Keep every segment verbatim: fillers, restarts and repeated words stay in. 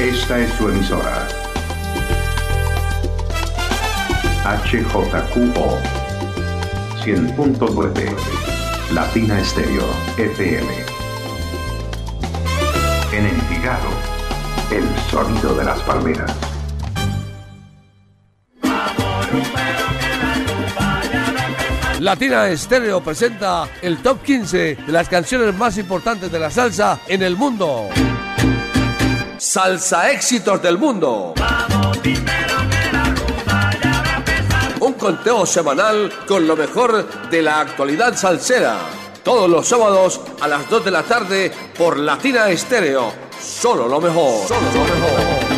Esta es su emisora. H J Q O cien punto nueve Latina Estéreo F M. En Envigado, el sonido de las palmeras. Latina Estéreo presenta el top quince de las canciones más importantes de la salsa en el mundo. Salsa éxitos del mundo. Vamos, dinero, que la rumba ya va a empezar. Un conteo semanal con lo mejor de la actualidad salsera. Todos los sábados a las dos de la tarde por Latina Estéreo. Solo lo mejor. Solo lo mejor.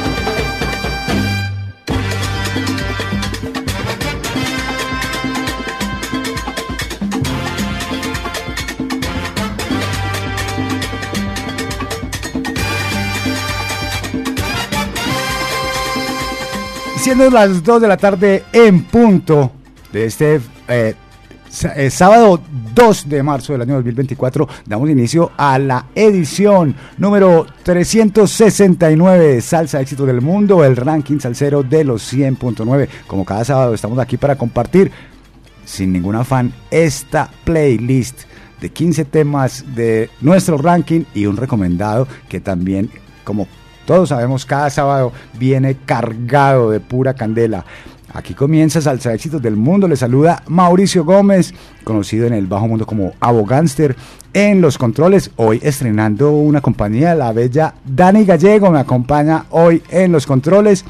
Siendo las dos de la tarde en punto de este eh, sábado dos de marzo del año dos mil veinticuatro, damos inicio a la edición número trescientos sesenta y nueve de Salsa Éxito del Mundo, el ranking salsero de los cien punto nueve. Como cada sábado estamos aquí para compartir, sin ningún afán, esta playlist de quince temas de nuestro ranking y un recomendado que también, como todos sabemos, cada sábado viene cargado de pura candela. Aquí comienza Salsa Éxitos del Mundo. Les saluda Mauricio Gómez, conocido en el bajo mundo como Abogánster. En los controles, hoy estrenando una compañía, la bella Dani Gallego me acompaña hoy en los controles.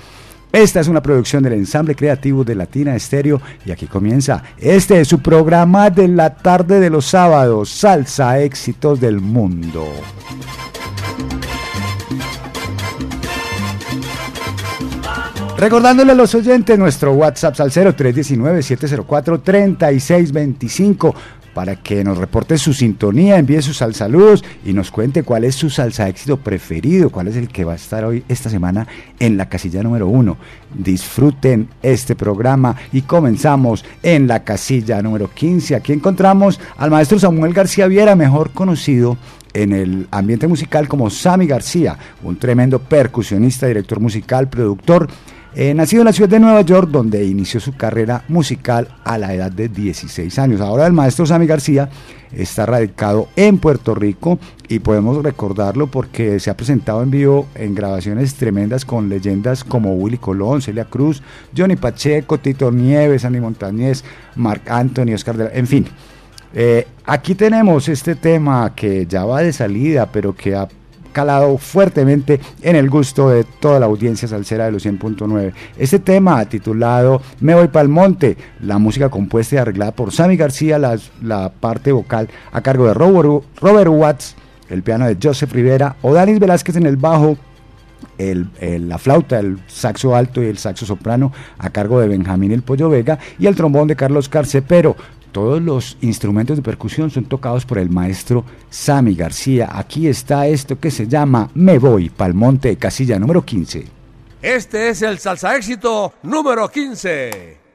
Esta es una producción del ensamble creativo de Latina Estéreo y aquí comienza. Este es su programa de la tarde de los sábados, Salsa Éxitos del Mundo. Recordándole a los oyentes nuestro WhatsApp salsero tres uno nueve, siete cero cuatro, tres seis dos cinco para que nos reporte su sintonía, envíe sus saludos y nos cuente cuál es su salsa éxito preferido, cuál es el que va a estar hoy esta semana en la casilla número uno. Disfruten este programa y comenzamos en la casilla número quince. Aquí encontramos al maestro Samuel García Viera, mejor conocido en el ambiente musical como Sammy García, un tremendo percusionista, director musical, productor. Eh, nacido en la ciudad de Nueva York, donde inició su carrera musical a la edad de dieciséis años. Ahora el maestro Sammy García está radicado en Puerto Rico y podemos recordarlo porque se ha presentado en vivo en grabaciones tremendas con leyendas como Willie Colón, Celia Cruz, Johnny Pacheco, Tito Nieves, Andy Montañez, Marc Anthony, Oscar de la... en fin. Eh, aquí tenemos este tema que ya va de salida, pero que ha calado fuertemente en el gusto de toda la audiencia salsera de los cien punto nueve. Este tema titulado Me voy pa'l monte, la música compuesta y arreglada por Sammy García, la, la parte vocal a cargo de Robert, Robert Watts, el piano de Joseph Rivera o Danis Velázquez en el bajo, el, el, la flauta, el saxo alto y el saxo soprano a cargo de Benjamín El Pollo Vega y el trombón de Carlos Carcepero. Todos los instrumentos de percusión son tocados por el maestro Sammy García. Aquí está esto que se llama Me voy pa'l monte, casilla número quince. Este es el salsa éxito número quince.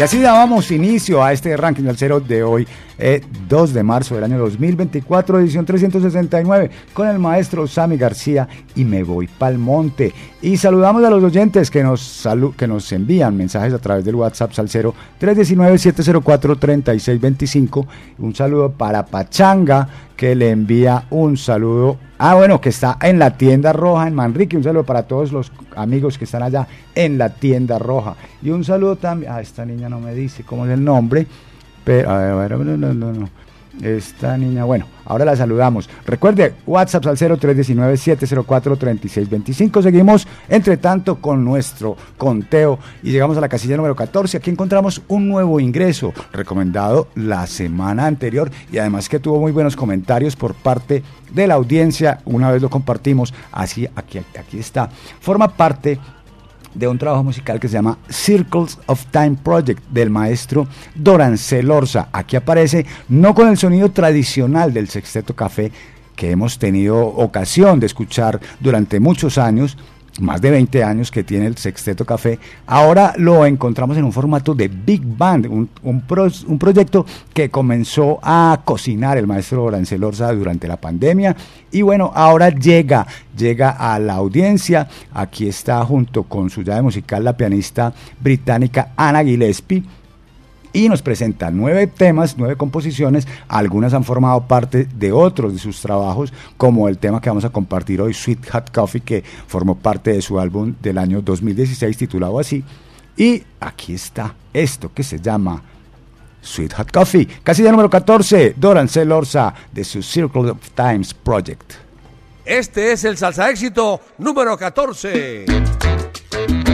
Y así dábamos inicio a este ranking salsero de hoy, eh, dos de marzo del año dos mil veinticuatro, edición trescientos sesenta y nueve, con el maestro Sammy García y Me Voy Pa'l Monte. Y saludamos a los oyentes que nos, salu que nos envían mensajes a través del WhatsApp salsero tres diecinueve, siete cero cuatro, tres seis dos cinco. Un saludo para Pachanga, que le envía un saludo. Ah, bueno, que está en la Tienda Roja en Manrique. Un saludo para todos los amigos que están allá en la Tienda Roja. Y un saludo también... Ah, esta niña no me dice cómo es el nombre. Pero, a ver, no, no, no, no. Esta niña, bueno, ahora la saludamos. Recuerde, WhatsApp al tres diecinueve, siete cero cuatro, tres seis dos cinco. Seguimos, entre tanto, con nuestro conteo y llegamos a la casilla número catorce. Aquí encontramos un nuevo ingreso, recomendado la semana anterior, y además que tuvo muy buenos comentarios por parte de la audiencia. Una vez lo compartimos, así aquí, aquí está. Forma parte de un trabajo musical que se llama Circles of Time Project, del maestro Dorance Lorza. Aquí aparece, no con el sonido tradicional del Sexteto Café, que hemos tenido ocasión de escuchar durante muchos años, más de veinte años que tiene el Sexteto Café. Ahora lo encontramos en un formato de Big Band, un, un, pro, un proyecto que comenzó a cocinar el maestro Dorance Lorza durante la pandemia, y bueno, ahora llega, llega a la audiencia. Aquí está junto con su llave musical la pianista británica Anna Gillespie, y nos presenta nueve temas, nueve composiciones. Algunas han formado parte de otros de sus trabajos, como el tema que vamos a compartir hoy, Sweet Hot Coffee, que formó parte de su álbum del año dos mil dieciséis, titulado así. Y aquí está esto que se llama Sweet Hot Coffee. Casilla número catorce, Dorance Lorza, de su Circle of Times Project. Este es el salsa éxito número catorce. Thank you.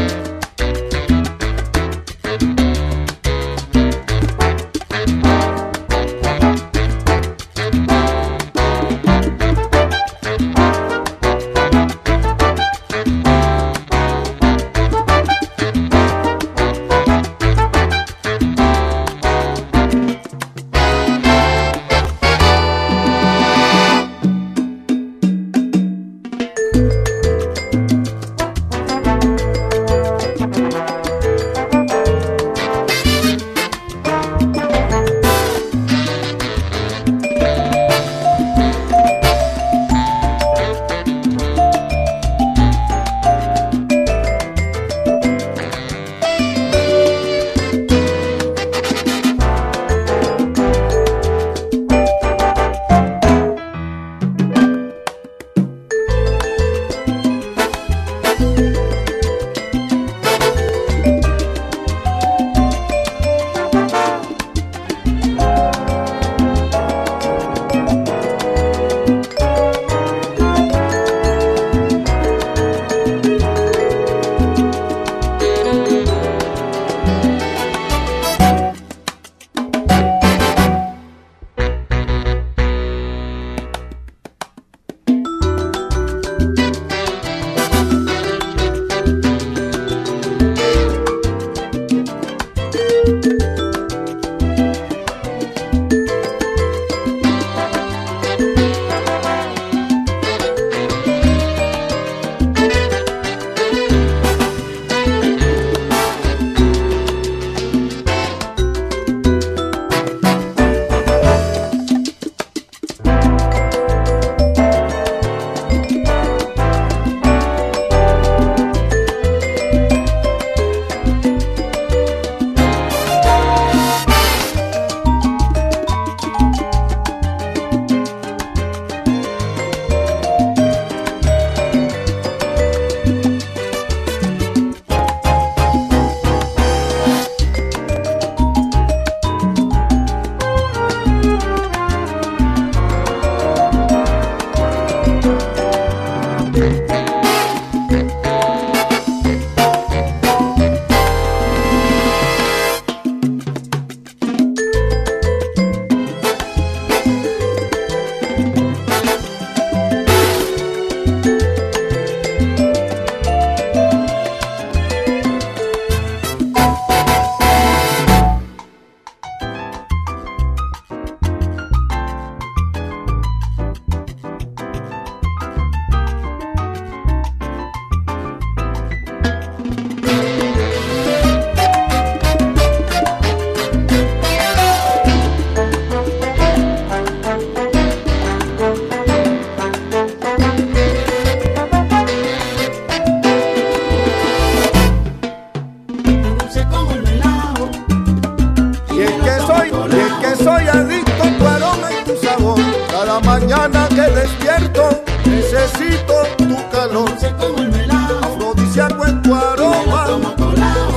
mañana que despierto, necesito tu calor. Siento como el melao, afrodisíaco en tu aroma.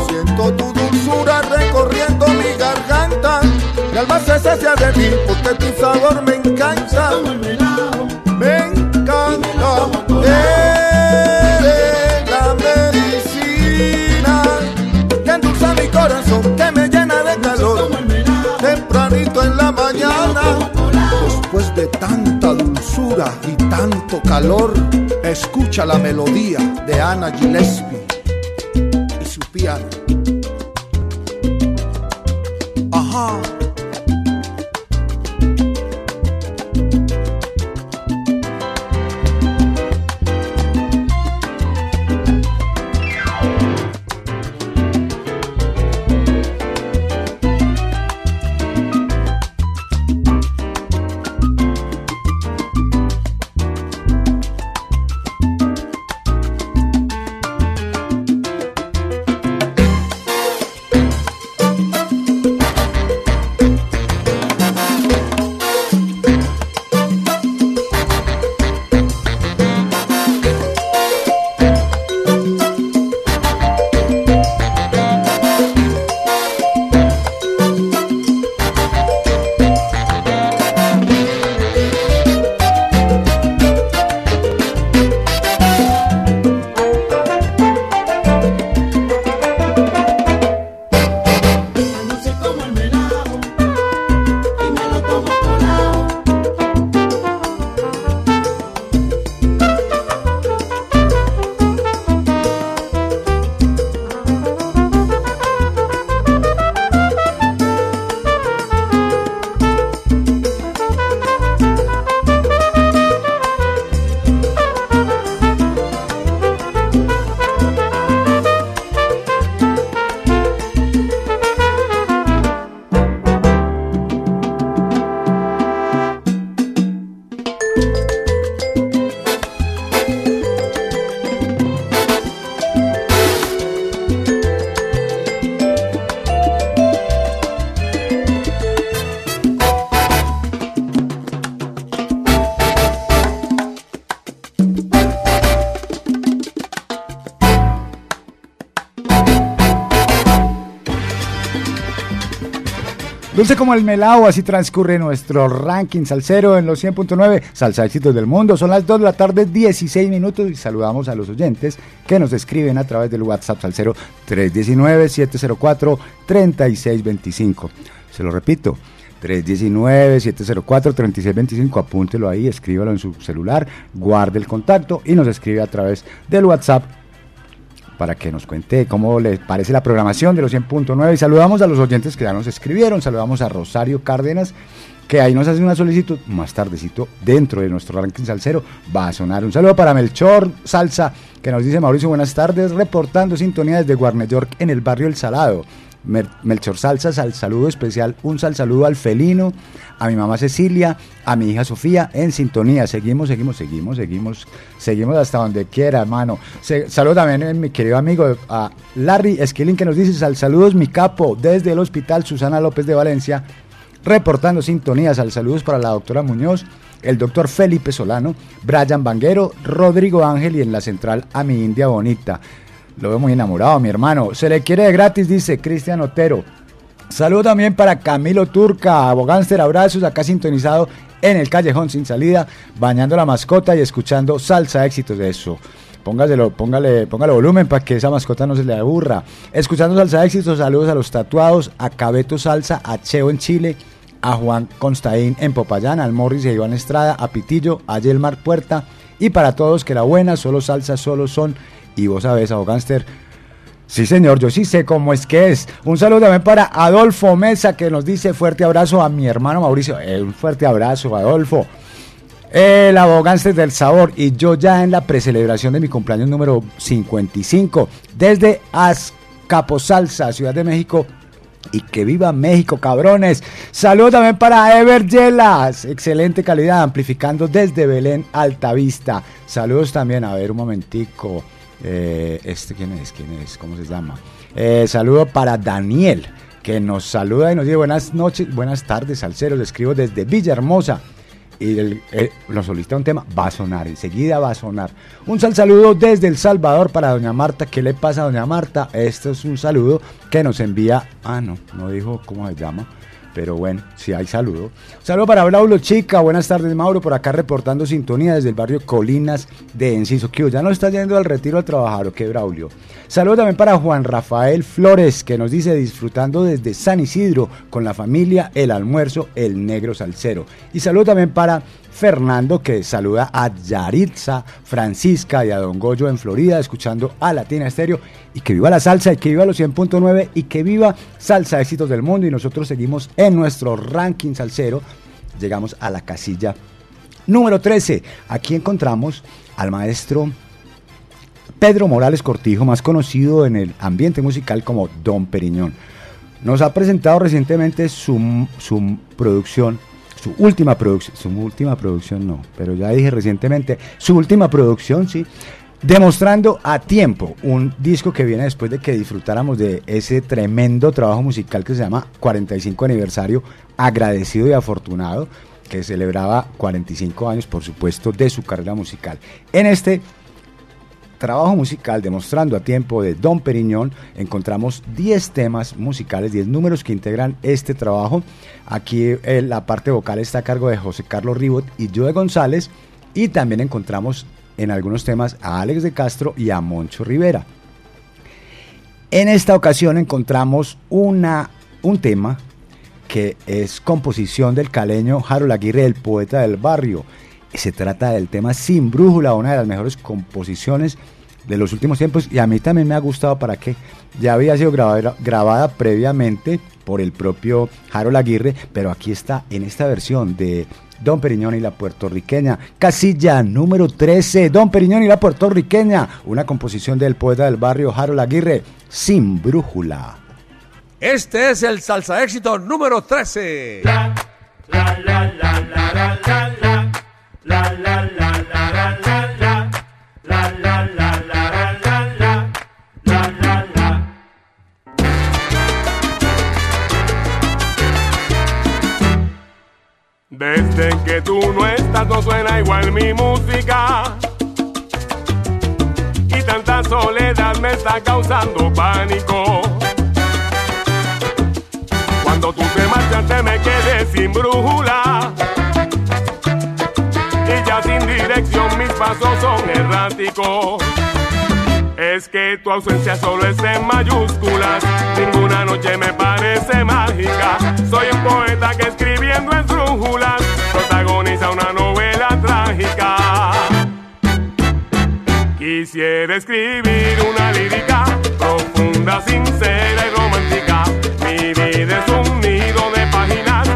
Siento tu dulzura recorriendo mi garganta. Mi alma se sacia de ti, porque tu sabor me encanta. Me encanta. Eres la medicina que endulza mi corazón, que me llena de calor. Tempranito en la mañana, después de tanta dulzura y tanto calor, escucha la melodía de Ana Gillespie y su piano. Ajá. Dulce como el melao, así transcurre nuestro ranking salsero en los cien punto nueve, Salsa Éxitos del Mundo. Son las dos de la tarde, dieciséis minutos, y saludamos a los oyentes que nos escriben a través del WhatsApp salsero tres diecinueve, siete cero cuatro, tres seis dos cinco. Se lo repito, tres diecinueve, siete cero cuatro, tres seis dos cinco, apúntelo ahí, escríbalo en su celular, guarde el contacto y nos escribe a través del WhatsApp para que nos cuente cómo les parece la programación de los cien punto nueve. Y saludamos a los oyentes que ya nos escribieron. Saludamos a Rosario Cárdenas, que ahí nos hace una solicitud. Más tardecito, dentro de nuestro ranking salsero, va a sonar. Un saludo para Melchor Salsa, que nos dice: Mauricio, buenas tardes, reportando sintonía desde Warner York, en el barrio El Salado. Melchor Salsa, sal, saludo especial, un sal saludo al Felino, a mi mamá Cecilia, a mi hija Sofía, en sintonía. Seguimos, seguimos, seguimos, seguimos, seguimos hasta donde quiera, hermano. Se, saludo también a mi querido amigo a Larry Esquilín, que nos dice: sal saludos, mi capo, desde el hospital Susana López de Valencia, reportando sintonía. Sal saludos para la doctora Muñoz, el doctor Felipe Solano, Brian Banguero, Rodrigo Ángel, y en la central a mi India Bonita. Lo veo muy enamorado, mi hermano. Se le quiere de gratis, dice Cristian Otero. Saludo también para Camilo Turca, Abogánster, abrazos, acá sintonizado en el Callejón Sin Salida, bañando la mascota y escuchando Salsa Éxitos. De eso, póngaselo, póngale, póngale volumen para que esa mascota no se le aburra. Escuchando Salsa Éxitos, saludos a los tatuados, a Cabeto Salsa, a Cheo en Chile, a Juan Constaín en Popayán, al Morris y a Iván Estrada, a Pitillo, a Yelmar Puerta, y para todos que la buena, solo salsa, solo son. Y vos sabés, Abogánster, sí señor, yo sí sé cómo es que es. Un saludo también para Adolfo Mesa, que nos dice: fuerte abrazo a mi hermano Mauricio. Eh, un fuerte abrazo, Adolfo. El Abogánster del sabor, y yo ya en la precelebración de mi cumpleaños número cincuenta y cinco, desde Azcapotzalza, Ciudad de México. Y que viva México, cabrones. Saludos también para Ever Yelas, excelente calidad, amplificando desde Belén, Altavista. Saludos también, a ver un momentico. Eh, este quién es, quién es, cómo se llama. Eh, saludo para Daniel, que nos saluda y nos dice: buenas noches, buenas tardes, salseros, escribo desde Villahermosa, y el, eh, nos solicita un tema, va a sonar, enseguida va a sonar. Un sal saludo desde El Salvador para doña Marta. ¿Qué le pasa a doña Marta? Esto es un saludo que nos envía, ah no, no dijo cómo se llama, pero bueno, sí hay saludo. Un saludo para Braulio Chica, buenas tardes Mauro, por acá reportando sintonía desde el barrio Colinas de Enciso. Que ya no está yendo al retiro a trabajar, ¿o qué, Braulio? Saludo también para Juan Rafael Flores, que nos dice disfrutando desde San Isidro con la familia, el almuerzo, el negro salsero. Y saludo también para Fernando, que saluda a Yaritza, Francisca y a Don Goyo en Florida, escuchando a Latina Estéreo. Y que viva la salsa, y que viva los cien punto nueve, y que viva Salsa Éxitos del Mundo. Y nosotros seguimos en nuestro ranking salsero, llegamos a la casilla número trece. Aquí encontramos al maestro Pedro Morales Cortijo, más conocido en el ambiente musical como Don Periñón. Nos ha presentado recientemente su, su producción, su última producción, su última producción no, pero ya dije recientemente, su última producción, sí, Demostrando a Tiempo, un disco que viene después de que disfrutáramos de ese tremendo trabajo musical que se llama cuarenta y cinco Aniversario Agradecido y Afortunado, que celebraba cuarenta y cinco años, por supuesto, de su carrera musical. En este trabajo musical, Demostrando a Tiempo, de Don Periñón, encontramos diez temas musicales, diez números que integran este trabajo. Aquí eh, la parte vocal está a cargo de José Carlos Ribot y Joe González, y también encontramos en algunos temas a Alex de Castro y a Moncho Rivera. En esta ocasión encontramos una, un tema que es composición del caleño Harold Aguirre, el poeta del barrio. Se trata del tema Sin Brújula, una de las mejores composiciones de los últimos tiempos, y a mí también me ha gustado, para que ya había sido grabada, grabada previamente por el propio Harold Aguirre, pero aquí está en esta versión de Don Periñón y la Puertorriqueña. Casilla número trece, Don Periñón y la Puertorriqueña, una composición del poeta del barrio Harold Aguirre, Sin Brújula. Este es el salsa éxito número trece. La, la, la, la, la, la, la, la. La la la la la la la la la la la la la la la la. Desde que tú no estás no suena igual mi música, y tanta soledad me está causando pánico. Cuando tú te marchas te me quedé sin brújula, y ya sin dirección mis pasos son erráticos. Es que tu ausencia solo es en mayúsculas, ninguna noche me parece mágica. Soy un poeta que escribiendo en brújulas protagoniza una novela trágica. Quisiera escribir una lírica profunda, sincera y romántica. Mi vida es un nido de páginas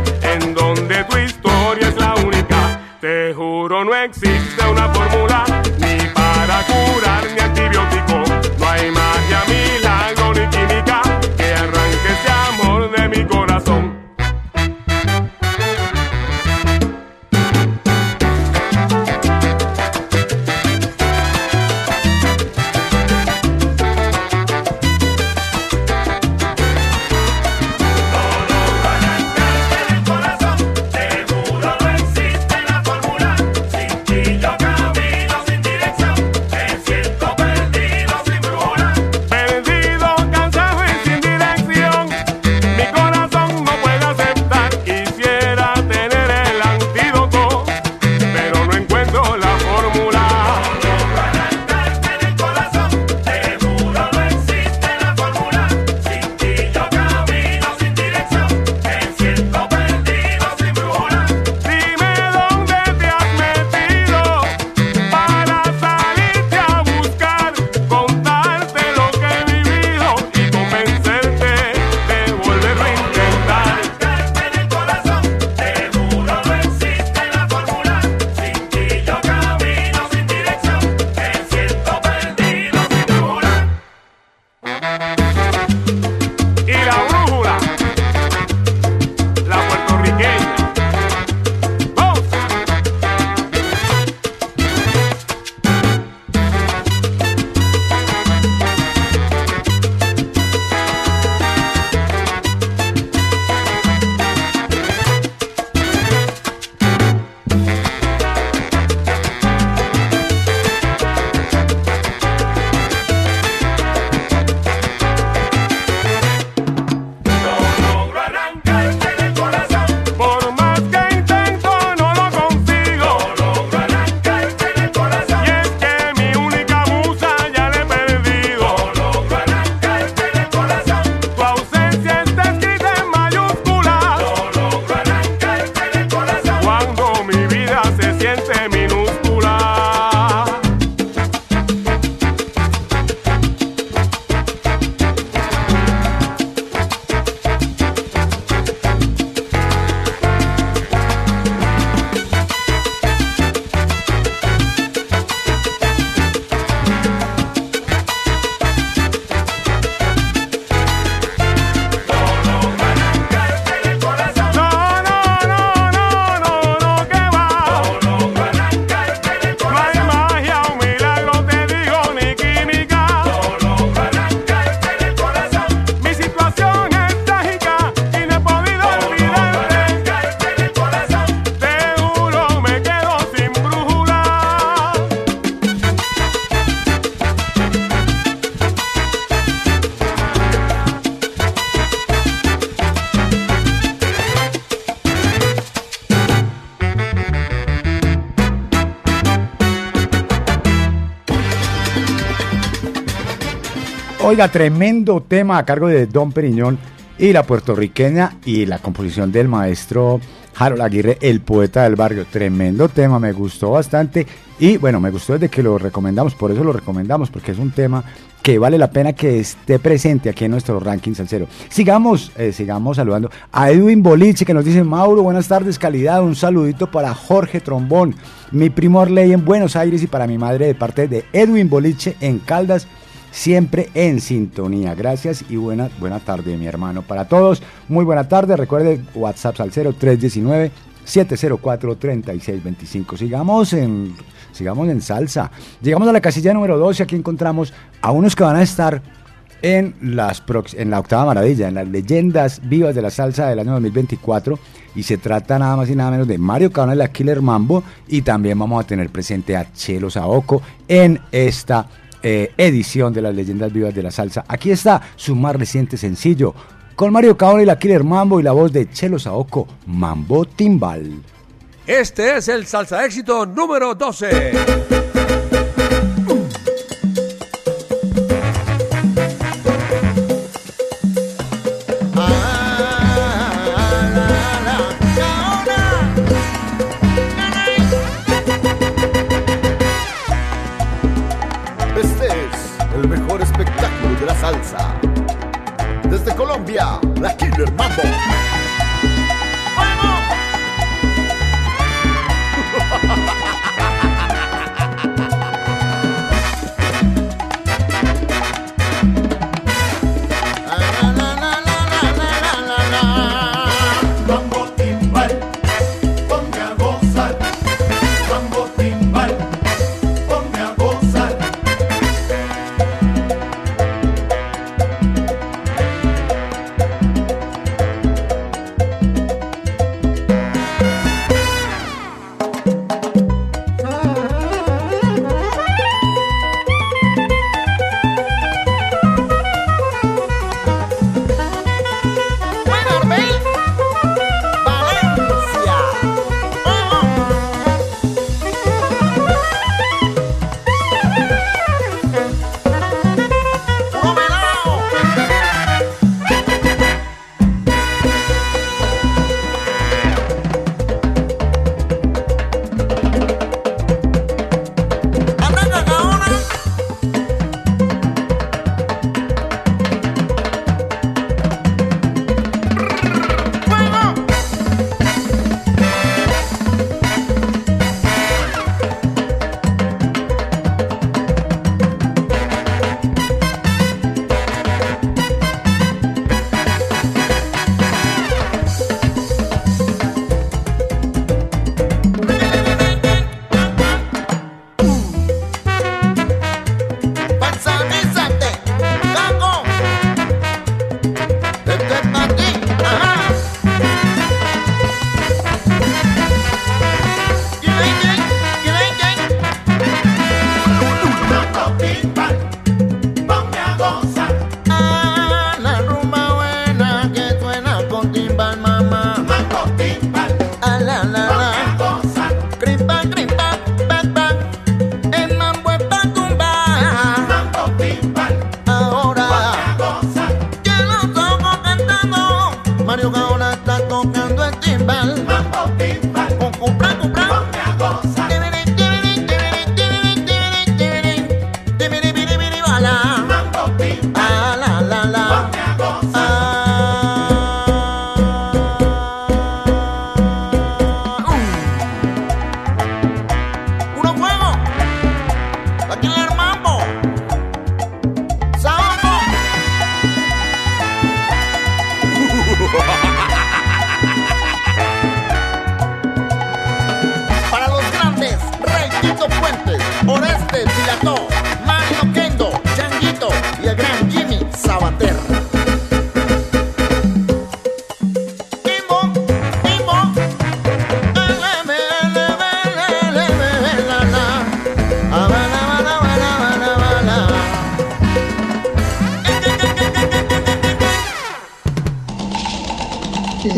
en donde tu historia es la única. Te juro no existe una fórmula, ni para curar ni antibiótico. No hay magia, milagro ni química que arranque ese amor de mi corazón. Oiga, tremendo tema a cargo de Don Periñón y la puertorriqueña, y la composición del maestro Harold Aguirre, el poeta del barrio. Tremendo tema, me gustó bastante. Y bueno, me gustó desde que lo recomendamos, por eso lo recomendamos, porque es un tema que vale la pena que esté presente aquí en nuestro ranking salsero. Sigamos, eh, sigamos saludando a Edwin Boliche, que nos dice: Mauro, buenas tardes, calidad, un saludito para Jorge Trombón, mi primo Orley en Buenos Aires, y para mi madre de parte de Edwin Boliche en Caldas, siempre en sintonía. Gracias y buena, buena tarde, mi hermano. Para todos, muy buena tarde. Recuerde WhatsApp salsero tres uno nueve, siete cero cuatro, tres seis dos cinco. Sigamos en, sigamos en salsa. Llegamos a la casilla número doce. Aquí encontramos a unos que van a estar en, las, en la octava maravilla, en las leyendas vivas de la salsa del año dos mil veinticuatro, y se trata nada más y nada menos de Mario Cabana y la Killer Mambo, y también vamos a tener presente a Chelo Saoco en esta eh, edición de las leyendas vivas de la salsa. Aquí está su más reciente sencillo, con Mario Cabana y la Killer Mambo y la voz de Chelo Saoco, Mambo Timbal. Este es el salsa éxito número doce. Este es el mejor espectáculo de la salsa. Desde Colombia, la Killer Mambo.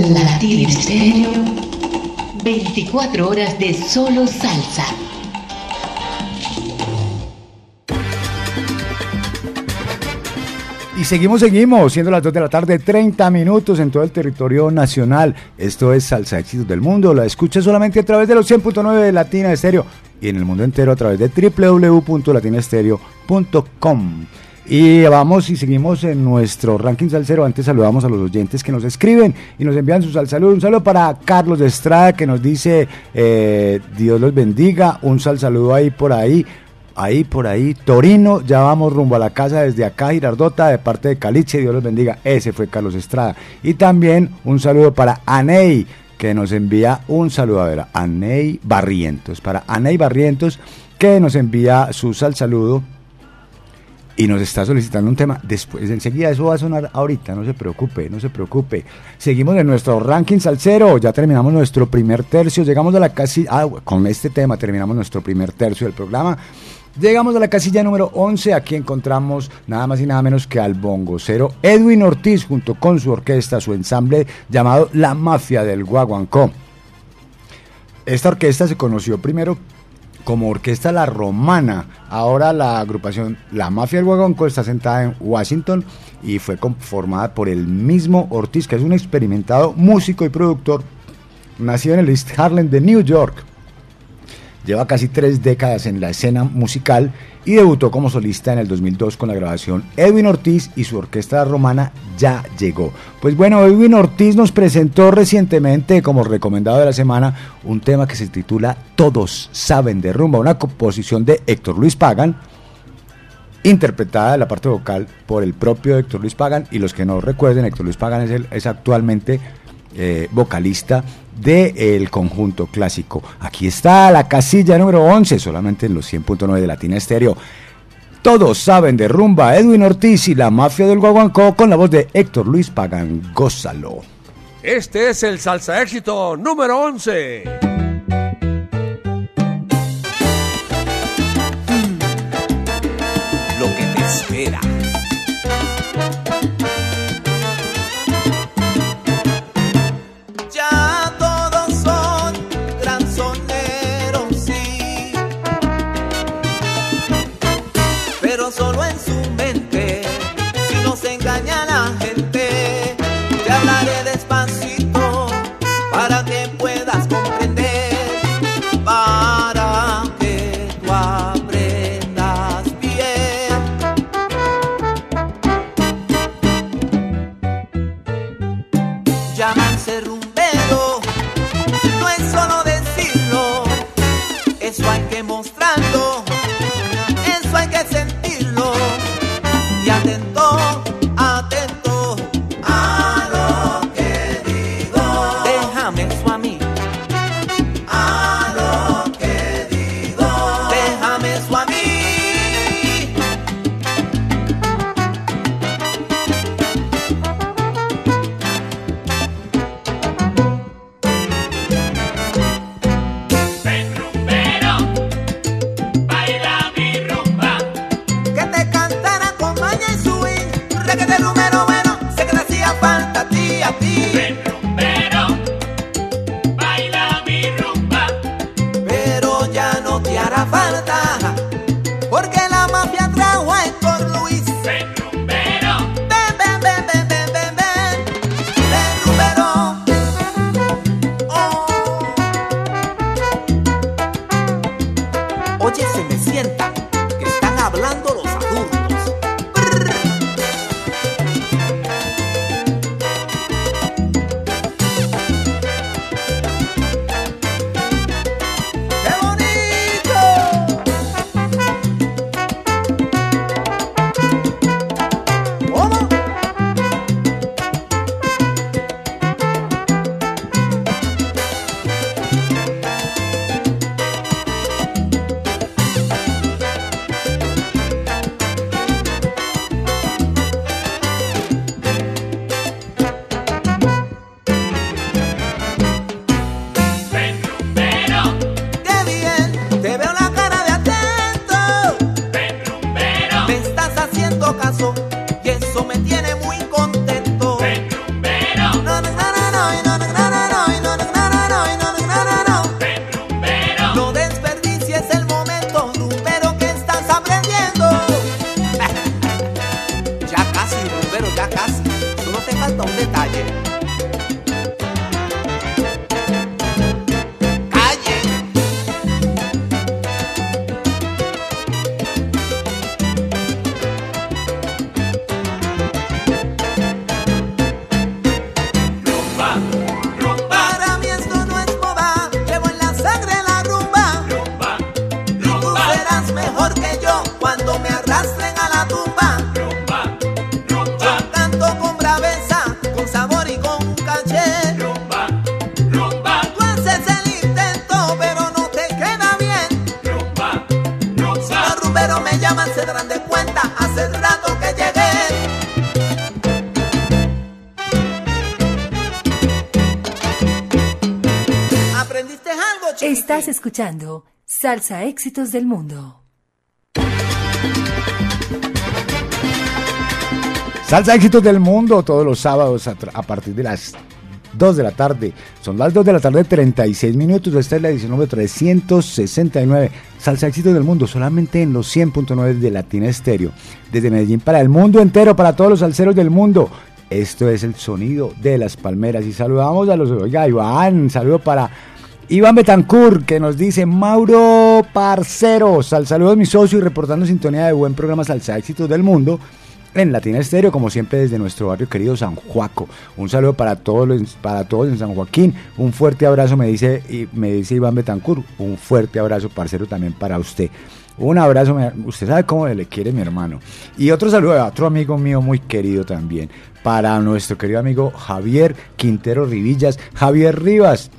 Latina Estéreo, veinticuatro horas de solo salsa. Y seguimos, seguimos, siendo las dos de la tarde, treinta minutos en todo el territorio nacional. Esto es Salsa Éxitos del Mundo, la escucha solamente a través de los cien punto nueve de Latina Estéreo y en el mundo entero a través de doble u doble u doble u punto latina estéreo punto com. Y vamos y seguimos en nuestro ranking salsero. Antes saludamos a los oyentes que nos escriben y nos envían sus saludos. Un saludo para Carlos Estrada, que nos dice eh, Dios los bendiga. Un sal saludo ahí por ahí, ahí por ahí. Torino, ya vamos rumbo a la casa desde acá, Girardota, de parte de Caliche. Dios los bendiga. Ese fue Carlos Estrada. Y también un saludo para Aney, que nos envía un saludo. A ver, Aney Barrientos. Para Aney Barrientos, que nos envía su sal saludo. Y nos está solicitando un tema. Después, enseguida, eso va a sonar ahorita, no se preocupe, no se preocupe. Seguimos en nuestro ranking salsero, ya terminamos nuestro primer tercio, llegamos a la casilla, ah, con este tema terminamos nuestro primer tercio del programa. Llegamos a la casilla número once, aquí encontramos nada más y nada menos que al bongocero Edwin Ortiz, junto con su orquesta, su ensamble llamado La Mafia del Guaguancó. Esta orquesta se conoció primero como Orquesta La Romana. Ahora la agrupación La Mafia del Guaguancó está sentada en Washington y fue conformada por el mismo Ortiz, que es un experimentado músico y productor, nacido en el East Harlem de New York. Lleva casi tres décadas en la escena musical y debutó como solista en el dos mil dos con la grabación Edwin Ortiz y su orquesta La Romana ya llegó. Pues bueno, Edwin Ortiz nos presentó recientemente como recomendado de la semana un tema que se titula Todos Saben de Rumba, una composición de Héctor Luis Pagan, interpretada en la parte vocal por el propio Héctor Luis Pagan. Y los que no recuerden, Héctor Luis Pagan es, el, es actualmente eh, vocalista del Conjunto Clásico. Aquí está la casilla número once, solamente en los cien punto nueve de Latina Estéreo. Todos Saben de Rumba, Edwin Ortiz y La Mafia del Guaguancó, con la voz de Héctor Luis Pagan. Gózalo. Este es el Salsa Éxito número once. escuchando, chiquitín. Estás escuchando Salsa Éxitos del Mundo. Salsa Éxitos del Mundo, todos los sábados a, a partir de las dos de la tarde. Son las dos de la tarde, treinta y seis minutos. Esta es la edición número trescientos sesenta y nueve. Salsa Éxitos del Mundo, solamente en los cien punto nueve de Latina Estéreo. Desde Medellín para el mundo entero, para todos los salseros del mundo. Esto es el sonido de las palmeras. Y saludamos a los... Oiga, Iván, saludo para Iván Betancourt, que nos dice: Mauro, parcero, sal, saludos a mi socio y reportando sintonía de buen programa Salsa Éxitos del Mundo. En Latina Estéreo, como siempre, desde nuestro barrio querido San Juaco. Un saludo para todos, los, para todos en San Joaquín. Un fuerte abrazo, me dice, y me dice Iván Betancourt. Un fuerte abrazo, parcero, también para usted. Un abrazo, usted sabe cómo le quiere mi hermano. Y otro saludo a otro amigo mío muy querido también. Para nuestro querido amigo Javier Quintero Rivillas. Javier Rivas,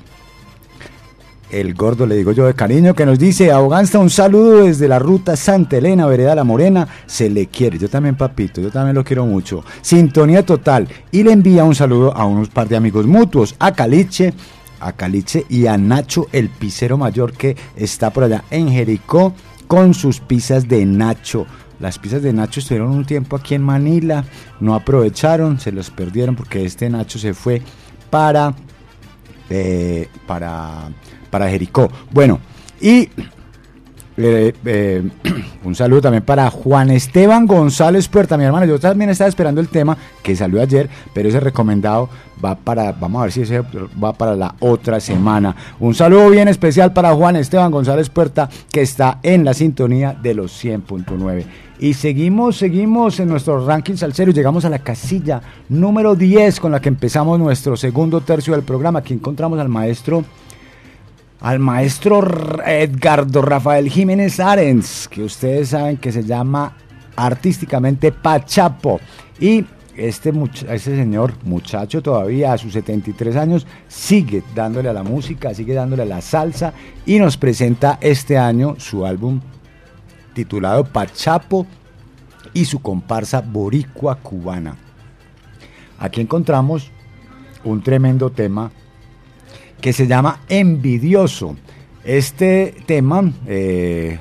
el gordo, le digo yo de cariño, que nos dice: Aboganza, un saludo desde la ruta Santa Elena, vereda La Morena, se le quiere. Yo también, papito, yo también lo quiero mucho. Sintonía total. Y le envía un saludo a unos par de amigos mutuos, a Caliche, a Caliche y a Nacho, el pizzero mayor, que está por allá en Jericó con sus pizzas de Nacho. Las pizzas de Nacho estuvieron un tiempo aquí en Manila, no aprovecharon, se los perdieron porque este Nacho se fue para... Eh, para... para Jericó. Bueno, y eh, eh, un saludo también para Juan Esteban González Puerta, mi hermano. Yo también estaba esperando el tema que salió ayer, pero ese recomendado va para, vamos a ver si ese va para la otra semana. Un saludo bien especial para Juan Esteban González Puerta, que está en la sintonía de los cien punto nueve. Y seguimos, seguimos en nuestro ranking salsero. Llegamos a la casilla número diez, con la que empezamos nuestro segundo tercio del programa. Aquí encontramos al maestro al maestro Edgardo Rafael Jiménez Arens, que ustedes saben que se llama artísticamente Pachapo, y este, much- este señor muchacho todavía a sus setenta y tres años sigue dándole a la música, sigue dándole a la salsa, y nos presenta este año su álbum titulado Pachapo y su comparsa boricua cubana. Aquí encontramos un tremendo tema que se llama Envidioso. Este tema eh,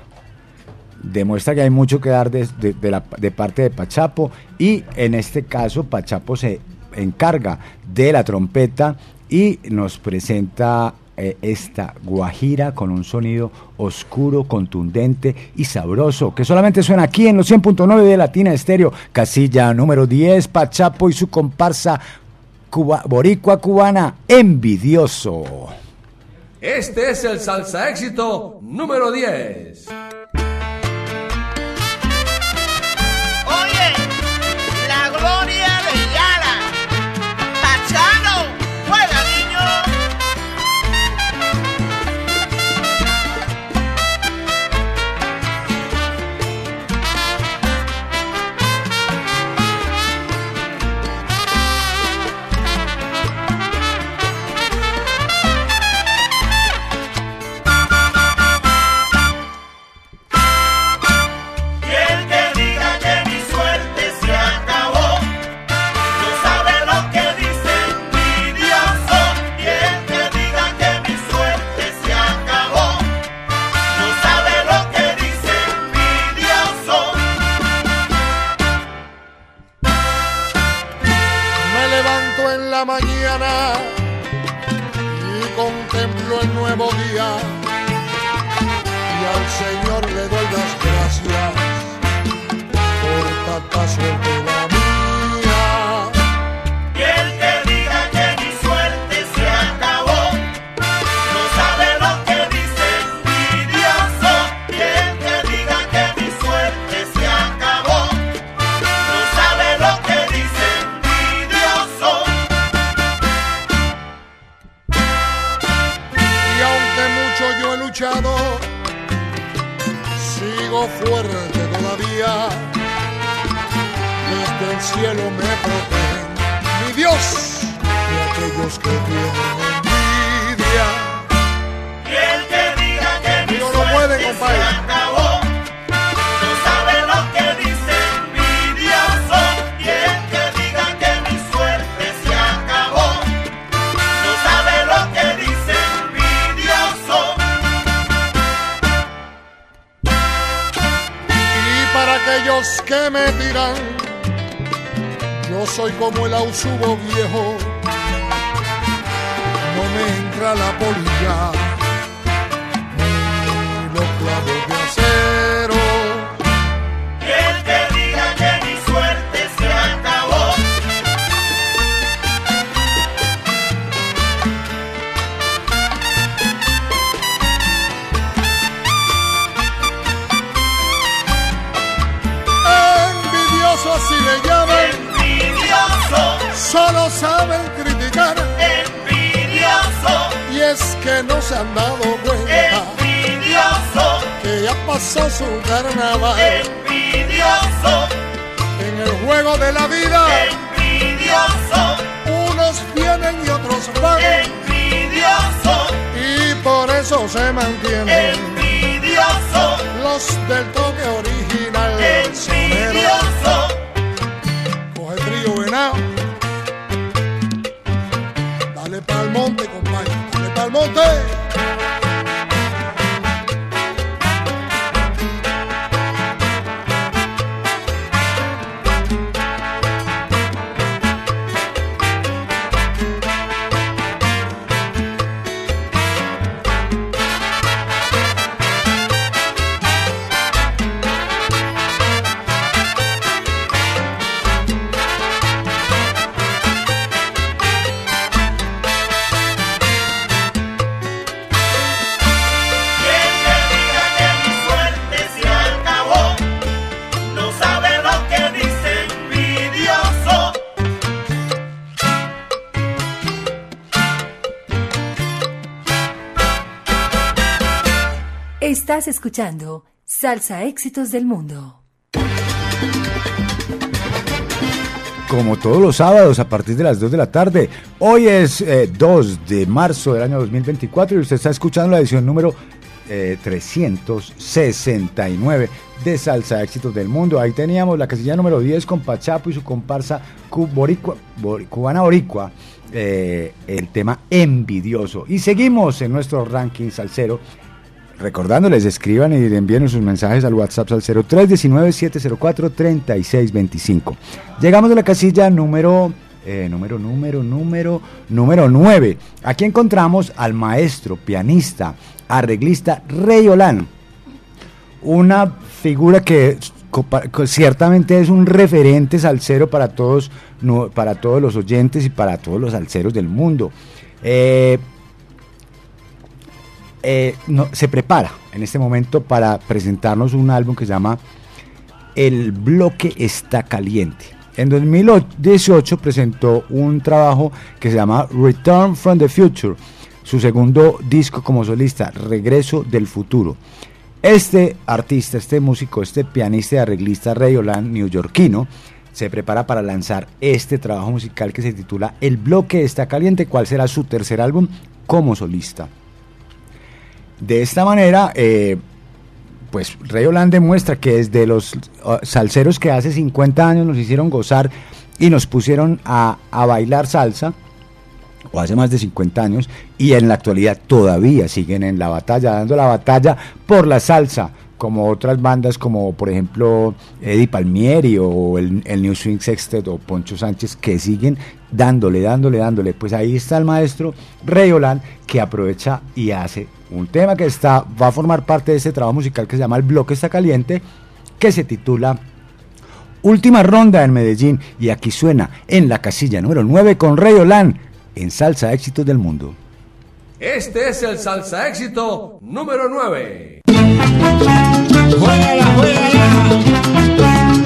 demuestra que hay mucho que dar de, de, de, la, de parte de Pachapo, y en este caso Pachapo se encarga de la trompeta y nos presenta eh, esta guajira con un sonido oscuro, contundente y sabroso, que solamente suena aquí en los cien punto nueve de Latina Estéreo. Casilla número diez, Pachapo y su comparsa Cuba, boricua cubana, Envidioso. Este es el Salsa Éxito número diez. Oye, la gloria de Yara Pachano, juega los que me tiran. Yo soy como el ausubo viejo, no me entra la polilla, ni los clavos de acero. ¿Quién te diga que mi suerte se acabó? Envidioso, así le llaman. Envidioso. Solo saben criticar. Envidioso. Y es que no se han dado cuenta. Envidioso. Que ya pasó su carnaval. Envidioso. En el juego de la vida. Envidioso. Unos vienen y otros van. Envidioso. Y por eso se mantienen. Envidioso. Los del toque original. Envidioso. Coge trío venado. Dale pa'l monte, compadre. Dale pa'l monte. Estás escuchando Salsa Éxitos del Mundo. Como todos los sábados a partir de las dos de la tarde, hoy es eh, dos de marzo del año dos mil veinticuatro y usted está escuchando la edición número eh, trescientos sesenta y nueve de Salsa Éxitos del Mundo. Ahí teníamos la casilla número diez con Pachapo y su comparsa cuboricua, bor, cubana boricua. Eh, el tema Envidioso. Y seguimos en nuestro ranking salsero. Recordándoles, escriban y envíen sus mensajes al WhatsApp al cero tres diecinueve, siete cero cuatro, tres seis dos cinco. Llegamos a la casilla número, eh, número, número, número, número nueve. Aquí encontramos al maestro, pianista, arreglista Ray Ollán. Una figura que ciertamente es un referente salsero para todos, para todos los oyentes y para todos los salseros del mundo. Eh... Eh, no, se prepara en este momento para presentarnos un álbum que se llama El Bloque Está Caliente. En dos mil dieciocho presentó un trabajo que se llama Return from the Future, su segundo disco como solista, Regreso del Futuro. Este artista, este músico, este pianista y arreglista Ray Ollán, neoyorquino, se prepara para lanzar este trabajo musical que se titula El Bloque Está Caliente, cuál será su tercer álbum como solista. De esta manera, eh, pues Ray Ollán demuestra que desde los uh, salseros que hace cincuenta años nos hicieron gozar y nos pusieron a, a bailar salsa, o hace más de cincuenta años, y en la actualidad todavía siguen en la batalla, dando la batalla por la salsa, como otras bandas como por ejemplo Eddie Palmieri o el, el New Swing Sextet o Poncho Sánchez, que siguen dándole, dándole, dándole. Pues ahí está el maestro Ray Ollán, que aprovecha y hace un tema que está, va a formar parte de este trabajo musical que se llama El Bloque Está Caliente, que se titula Última Ronda en Medellín, y aquí suena en la casilla número nueve con Ray Ollán en Salsa Éxitos del Mundo. Este es el Salsa Éxito número nueve. Juégala, juégala.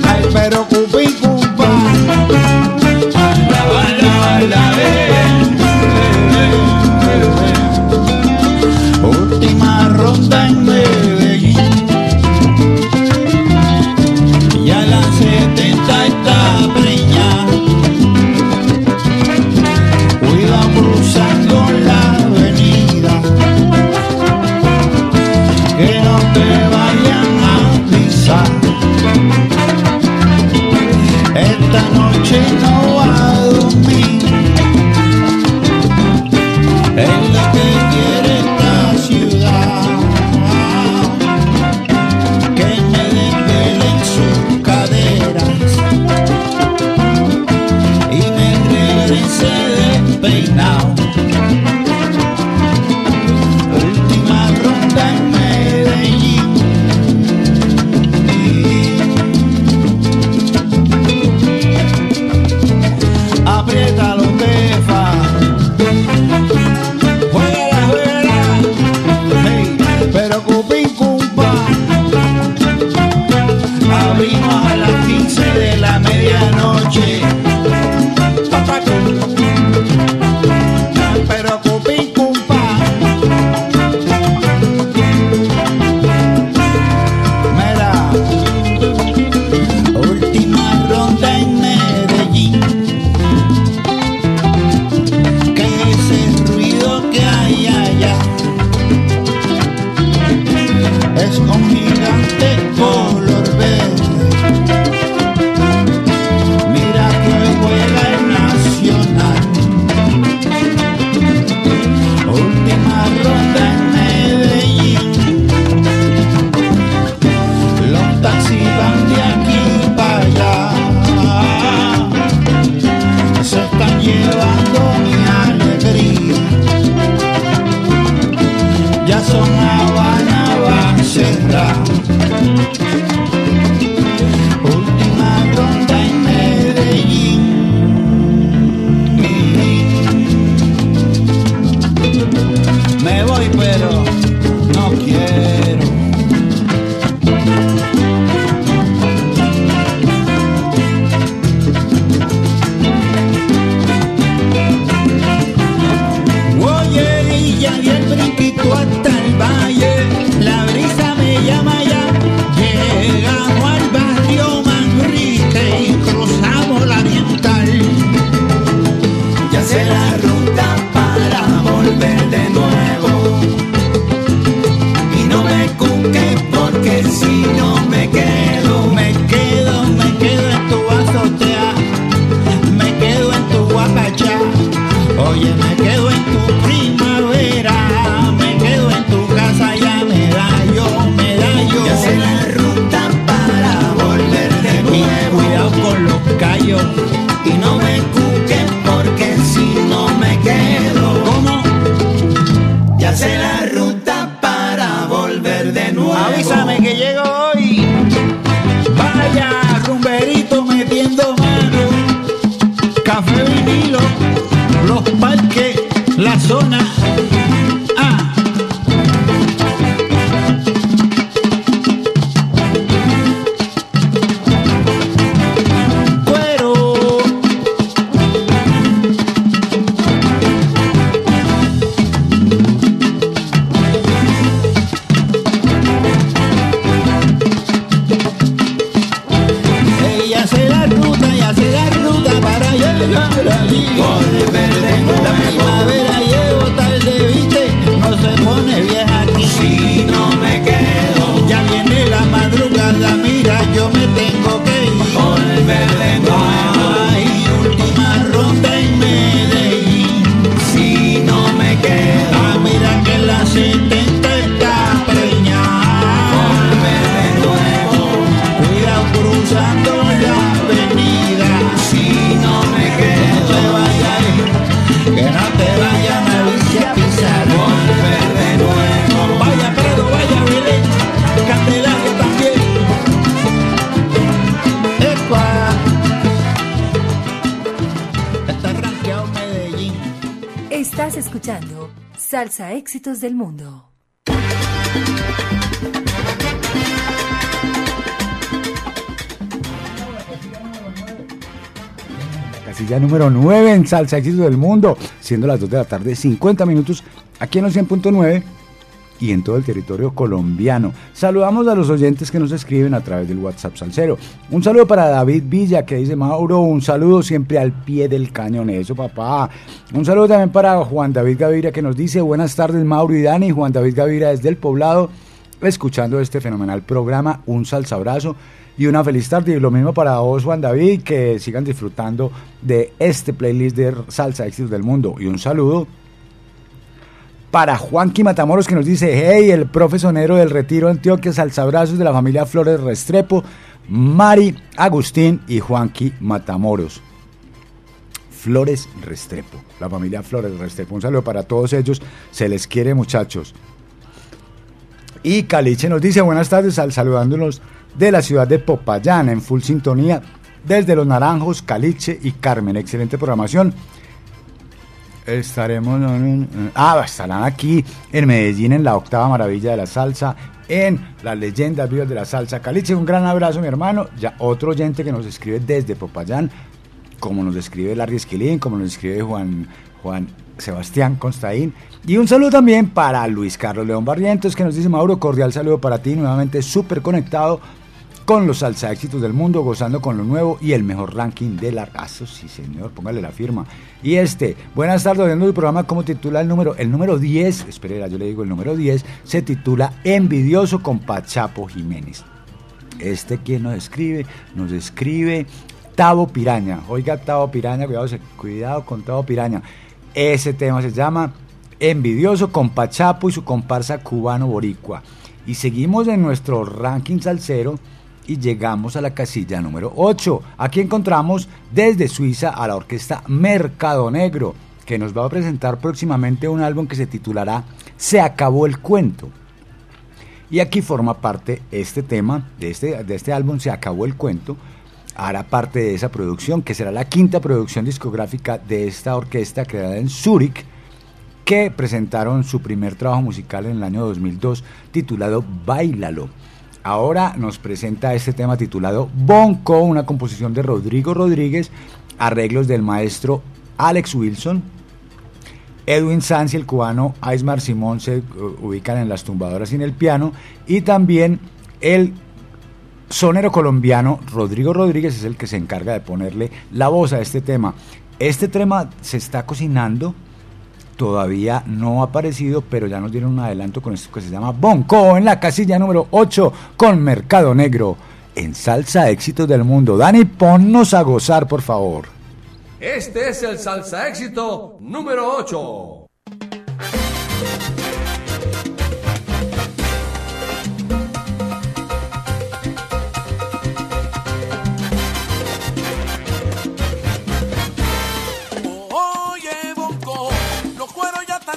Ay, pero cupi, cupa. Baila, baila, baila. Última ronda en Medellín. Y a las setenta está preñada. Cuidado cruzando la avenida. Que no te esta noche no va a dormir. es un gigante color verde. Mira que hoy juega el Nacional, última ronda en Medellín. Los taxis van de aquí para allá, se están llevando mi alegría. Ya son Habana, va a cerrar. Salsa éxitos del mundo. Casilla número nueve en Salsa éxitos del mundo, siendo las dos de la tarde, cincuenta minutos, aquí en los cien punto nueve y en todo el territorio colombiano. Saludamos a los oyentes que nos escriben a través del WhatsApp salsero. Un saludo para David Villa, que dice: Mauro, un saludo siempre al pie del cañón, eso papá. Un saludo también para Juan David Gaviria, que nos dice: buenas tardes Mauro y Dani, Juan David Gaviria desde El Poblado, escuchando este fenomenal programa, un salsa abrazo y una feliz tarde. Y lo mismo para vos, Juan David, que sigan disfrutando de este playlist de Salsa Éxitos del Mundo. Y un saludo para Juanqui Matamoros, que nos dice: hey, el profe sonero del Retiro Antioquia, salsabrazos de la familia Flores Restrepo, Mari, Agustín y Juanqui Matamoros. Flores Restrepo, la familia Flores Restrepo, un saludo para todos ellos, se les quiere muchachos. Y Caliche nos dice: buenas tardes, saludándonos de la ciudad de Popayán, en full sintonía, desde Los Naranjos, Caliche y Carmen, excelente programación. Estaremos ah, estarán aquí en Medellín en la octava maravilla de la salsa, en las leyendas vivas de la salsa. Caliche, un gran abrazo mi hermano. Ya otro oyente que nos escribe desde Popayán, como nos escribe Larry Esquilín, como nos escribe Juan, Juan Sebastián Constaín. Y un saludo también para Luis Carlos León Barrientos, que nos dice: Mauro, cordial saludo para ti, nuevamente súper conectado con los salsa éxitos del mundo, gozando con lo nuevo y el mejor ranking de largazos. Sí, señor, póngale la firma. Y este, buenas tardes, viendo el programa, ¿cómo titula el número? El número diez, espera, yo le digo el número diez, se titula Envidioso con Pachapo Jiménez. Este, ¿quién nos escribe? Nos escribe Tavo Piraña. Oiga, Tavo Piraña, cuidado, cuidado con Tavo Piraña. Ese tema se llama Envidioso con Pachapo y su comparsa cubano boricua. Y seguimos en nuestro ranking salsero y llegamos a la casilla número ocho. Aquí encontramos desde Suiza a la orquesta Mercado Negro, que nos va a presentar próximamente un álbum que se titulará Se acabó el cuento. Y aquí forma parte este tema, de este, de este álbum Se acabó el cuento, hará parte de esa producción, que será la quinta producción discográfica de esta orquesta creada en Zúrich, que presentaron su primer trabajo musical en el año dos mil dos, titulado Báilalo. Ahora nos presenta este tema titulado Bonco, una composición de Rodrigo Rodríguez, arreglos del maestro Alex Wilson, Edwin Sanz y el cubano Aismar Simón se ubican en las tumbadoras y en el piano, y también el sonero colombiano Rodrigo Rodríguez es el que se encarga de ponerle la voz a este tema. Este tema se está cocinando, todavía no ha aparecido, pero ya nos dieron un adelanto con esto que se llama Bonco en la casilla número ocho con Mercado Negro en Salsa Éxitos del Mundo. Dani, ponnos a gozar, por favor. Este es el Salsa Éxito número ocho.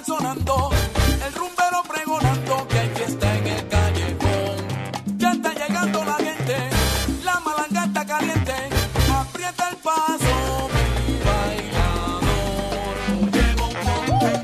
Sonando, el rumbero pregonando que hay fiesta en el callejón. Ya está llegando la gente, la malanga está caliente. Aprieta el paso, mi bailador. Oye, bombón.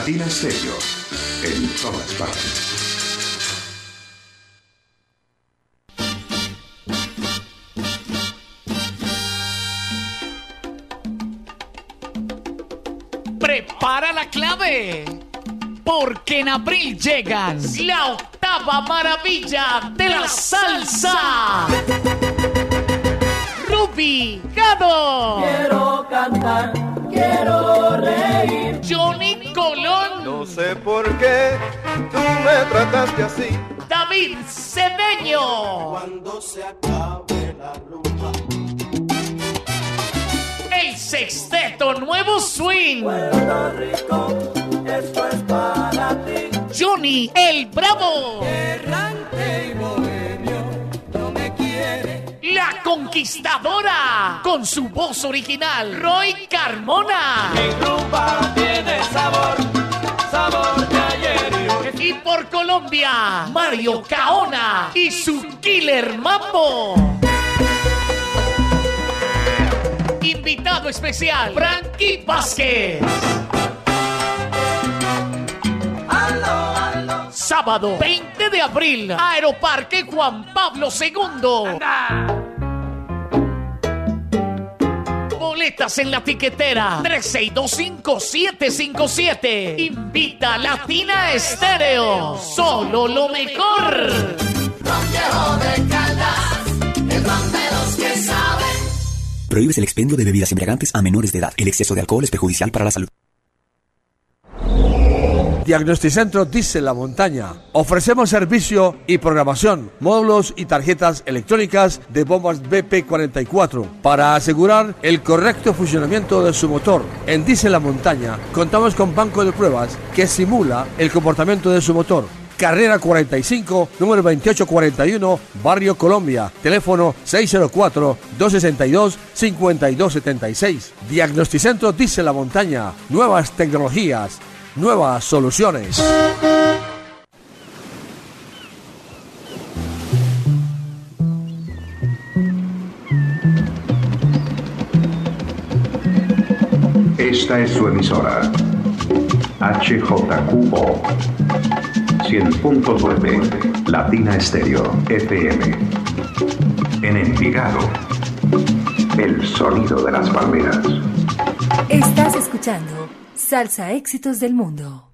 Latina Estéreo, en todas partes. Prepara la clave, porque en abril llegan la octava maravilla de la salsa. Ruby Gado. Quiero cantar, quiero reír. Johnny Colón. No sé por qué tú me trataste así. David Cedeño. Cuando se acabe la rumba. El Sexteto Nuevo Swing. Puerto Rico, esto es para ti. Johnny el Bravo. Errante y bohemio, no me quiere. La Conquistadora, con su voz original, Roy Carmona. Mi rumba tiene sabor, sabor de ayer. Y por Colombia, Mario Cabana y su Killer Mambo. Invitado especial, Frankie Vázquez. Aló, aló. Sábado veinte de abril, Aeroparque Juan Pablo segundo. Anda. Boletas en la tiquetera tres seis dos cinco siete cinco siete. Invita Latina Estéreo. Solo lo mejor. Ronquejo de Caldas, el pan de los que saben. Prohíbes el expendio de bebidas embriagantes a menores de edad. El exceso de alcohol es perjudicial para la salud. Diagnosticentro Diesel La Montaña. Ofrecemos servicio y programación, módulos y tarjetas electrónicas de bombas B P cuarenta y cuatro para asegurar el correcto funcionamiento de su motor. En Diesel La Montaña contamos con banco de pruebas que simula el comportamiento de su motor. Carrera cuarenta y cinco, número veintiocho cuarenta y uno, Barrio Colombia. Teléfono seis cero cuatro dos seis dos cinco dos siete seis. Diagnosticentro Diesel La Montaña. Nuevas tecnologías, nuevas soluciones. Esta es su emisora. H J Q O cien punto nueve Latina Estéreo F M. En Envigado, el sonido de las palmeras. Estás escuchando Salsa Éxitos del Mundo.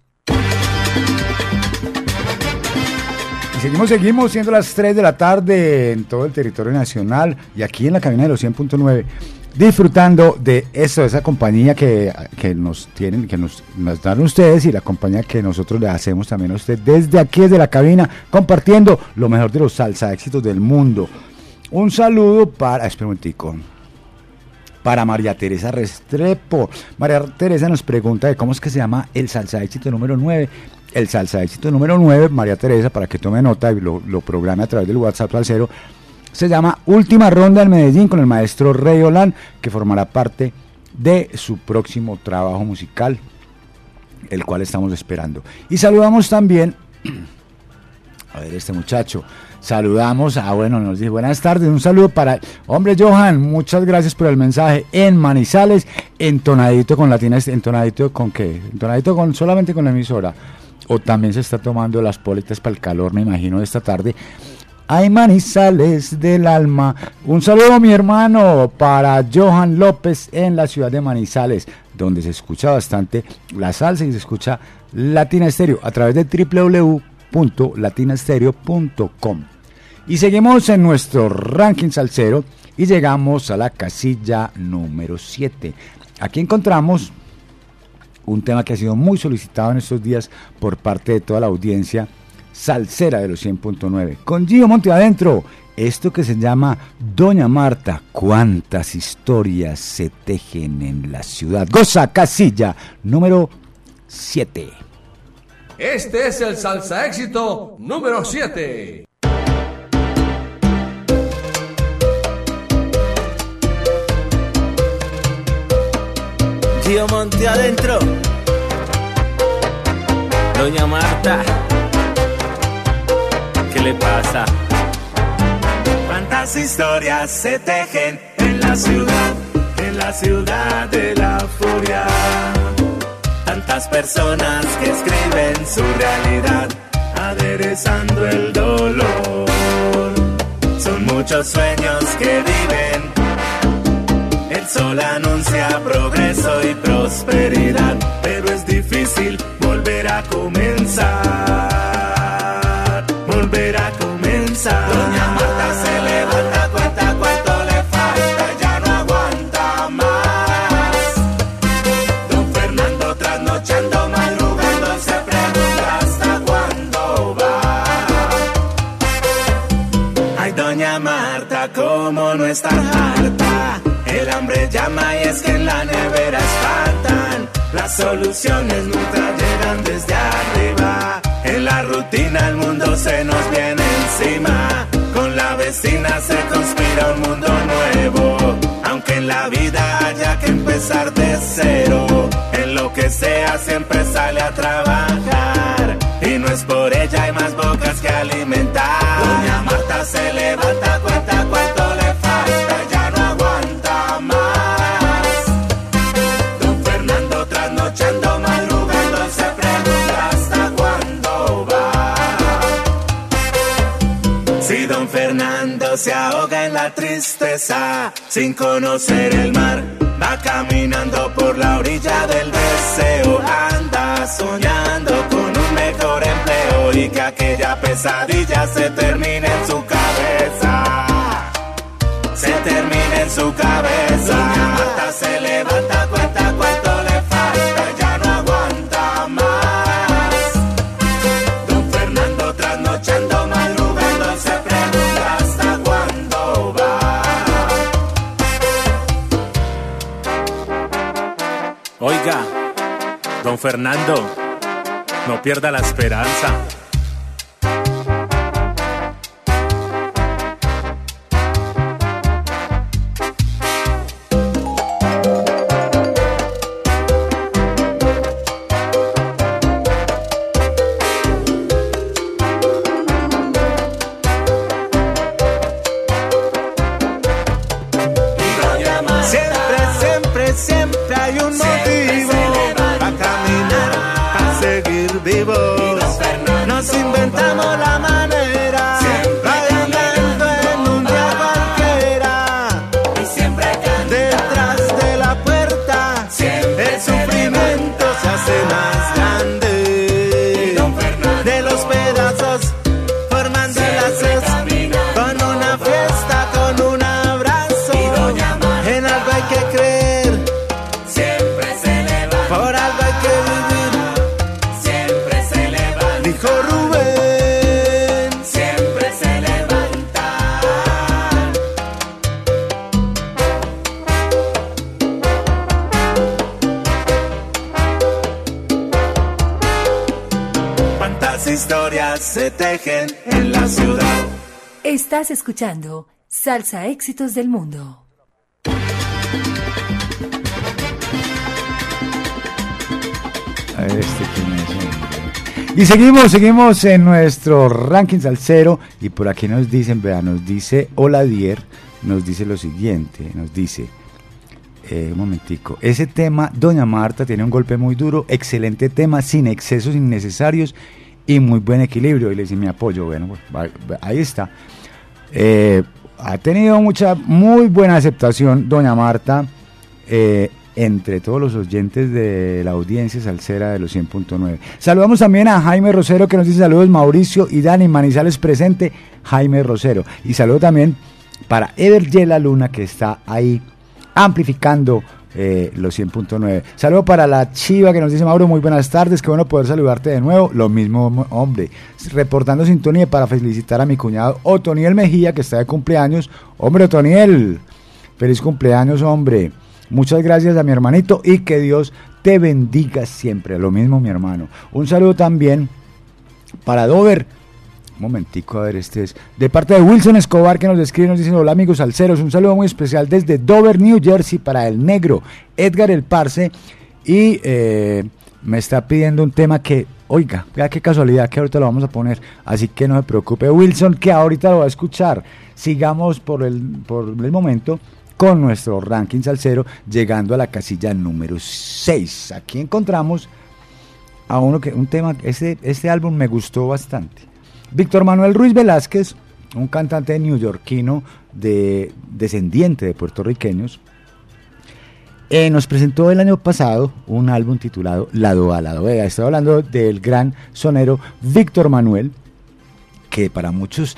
Y seguimos, seguimos, siendo las tres de la tarde en todo el territorio nacional y aquí en la cabina de los cien punto nueve. Disfrutando de eso, esa compañía que, que nos tienen, que nos, nos dan ustedes y la compañía que nosotros le hacemos también a ustedes desde aquí, desde la cabina, compartiendo lo mejor de los salsa éxitos del mundo. Un saludo para, espera un tico, para María Teresa Restrepo. María Teresa nos pregunta de cómo es que se llama el salsa éxito número nueve. El salsa éxito número nueve, María Teresa, para que tome nota y lo, lo programe a través del WhatsApp al cero. Se llama Última Ronda en Medellín con el maestro Ray Ollán, que formará parte de su próximo trabajo musical, el cual estamos esperando. Y saludamos también, a ver este muchacho, saludamos, ah bueno, nos dice buenas tardes, un saludo para, hombre Johan, muchas gracias por el mensaje, en Manizales, entonadito con latinas, entonadito con qué, entonadito con solamente con la emisora, o también se está tomando las poletas para el calor, me imagino, esta tarde. Ay, Manizales del alma. Un saludo, mi hermano, para Johan López en la ciudad de Manizales, donde se escucha bastante la salsa y se escucha Latina Estéreo a través de doble u doble u doble u punto latina estéreo punto com. Y seguimos en nuestro ranking salsero y llegamos a la casilla número siete. Aquí encontramos un tema que ha sido muy solicitado en estos días por parte de toda la audiencia salsera de los cien punto nueve, con Gio Monte adentro, esto que se llama Doña Marta. Cuántas historias se tejen en la ciudad. Goza casilla número siete. Este es el salsa éxito número siete. Gio Monte adentro, Doña Marta. ¿Qué le pasa? Cuántas historias se tejen en la ciudad, en la ciudad de la furia. Tanta las personas que escriben su realidad, aderezando el dolor. Son muchos sueños que viven. El sol anuncia progreso y prosperidad, pero es difícil volver a comenzar, volver a comenzar. Doña Marta se levanta, cuenta cuánto le falta, ya no aguanta más. Don Fernando trasnochando, madrugando, se pregunta hasta cuándo va. Ay, doña Marta, cómo no está harta. El hambre llama y es que en la nevera espantan. Las soluciones nunca llegan desde arriba. En la rutina el mundo se nos viene encima. Con la vecina se conspira un mundo nuevo. Aunque en la vida haya que empezar de cero, en lo que sea siempre sale a trabajar. Y no es por ella, hay más bocas que alimentar. Doña Marta se levanta, cuenta cuánto le falta, ya no aguanta más. Fernando se ahoga en la tristeza, sin conocer el mar, va caminando por la orilla del deseo. Anda soñando con un mejor empleo y que aquella pesadilla se termine en su cabeza, se termine en su cabeza. Doña Marta se levanta, cuenta cuánto le falta, ya no aguanta más. Don Fernando trasnochando, madrugando, se pregunta oiga, don Fernando, no pierda la esperanza. Estás escuchando Salsa Éxitos del Mundo. A ver este quién es. Y seguimos, seguimos en nuestro ranking salsero. Y por aquí nos dicen, vea, nos dice Oladier, nos dice lo siguiente, nos dice, eh, un momentico, ese tema, Doña Marta, tiene un golpe muy duro, excelente tema, sin excesos innecesarios y muy buen equilibrio. Y le dice mi apoyo. Bueno, pues, ahí está. Eh, ha tenido mucha, muy buena aceptación Doña Marta eh, entre todos los oyentes de la audiencia salsera de los cien punto nueve. Saludamos también a Jaime Rosero, que nos dice saludos Mauricio y Dani Manizales presente. Jaime Rosero. Y saludo también para Evergela Luna, que está ahí amplificando Eh, los cien punto nueve. Saludo para la Chiva, que nos dice Mauro, muy buenas tardes, qué bueno poder saludarte de nuevo. Lo mismo, hombre, reportando sintonía para felicitar a mi cuñado Otoniel Mejía, que está de cumpleaños. Hombre, Otoniel, feliz cumpleaños, hombre. Muchas gracias a mi hermanito y que Dios te bendiga siempre. Lo mismo, mi hermano. Un saludo también para Dover. Un momentico, a ver, este es de parte de Wilson Escobar, que nos escribe, nos dice hola amigos salseros, un saludo muy especial desde Dover, New Jersey, para el negro Edgar el Parce. Y eh, me está pidiendo un tema que, oiga, vea qué casualidad que ahorita lo vamos a poner, así que no se preocupe Wilson, que ahorita lo va a escuchar. Sigamos por el, por el momento con nuestro ranking salsero, llegando a la casilla número seis. Aquí encontramos a uno que un tema, este, este álbum me gustó bastante. Víctor Manuel Ruiz Velázquez, un cantante neoyorquino de, descendiente de puertorriqueños, eh, nos presentó el año pasado un álbum titulado Lado A, Lado B. Estoy hablando del gran sonero Víctor Manuel, que para muchos...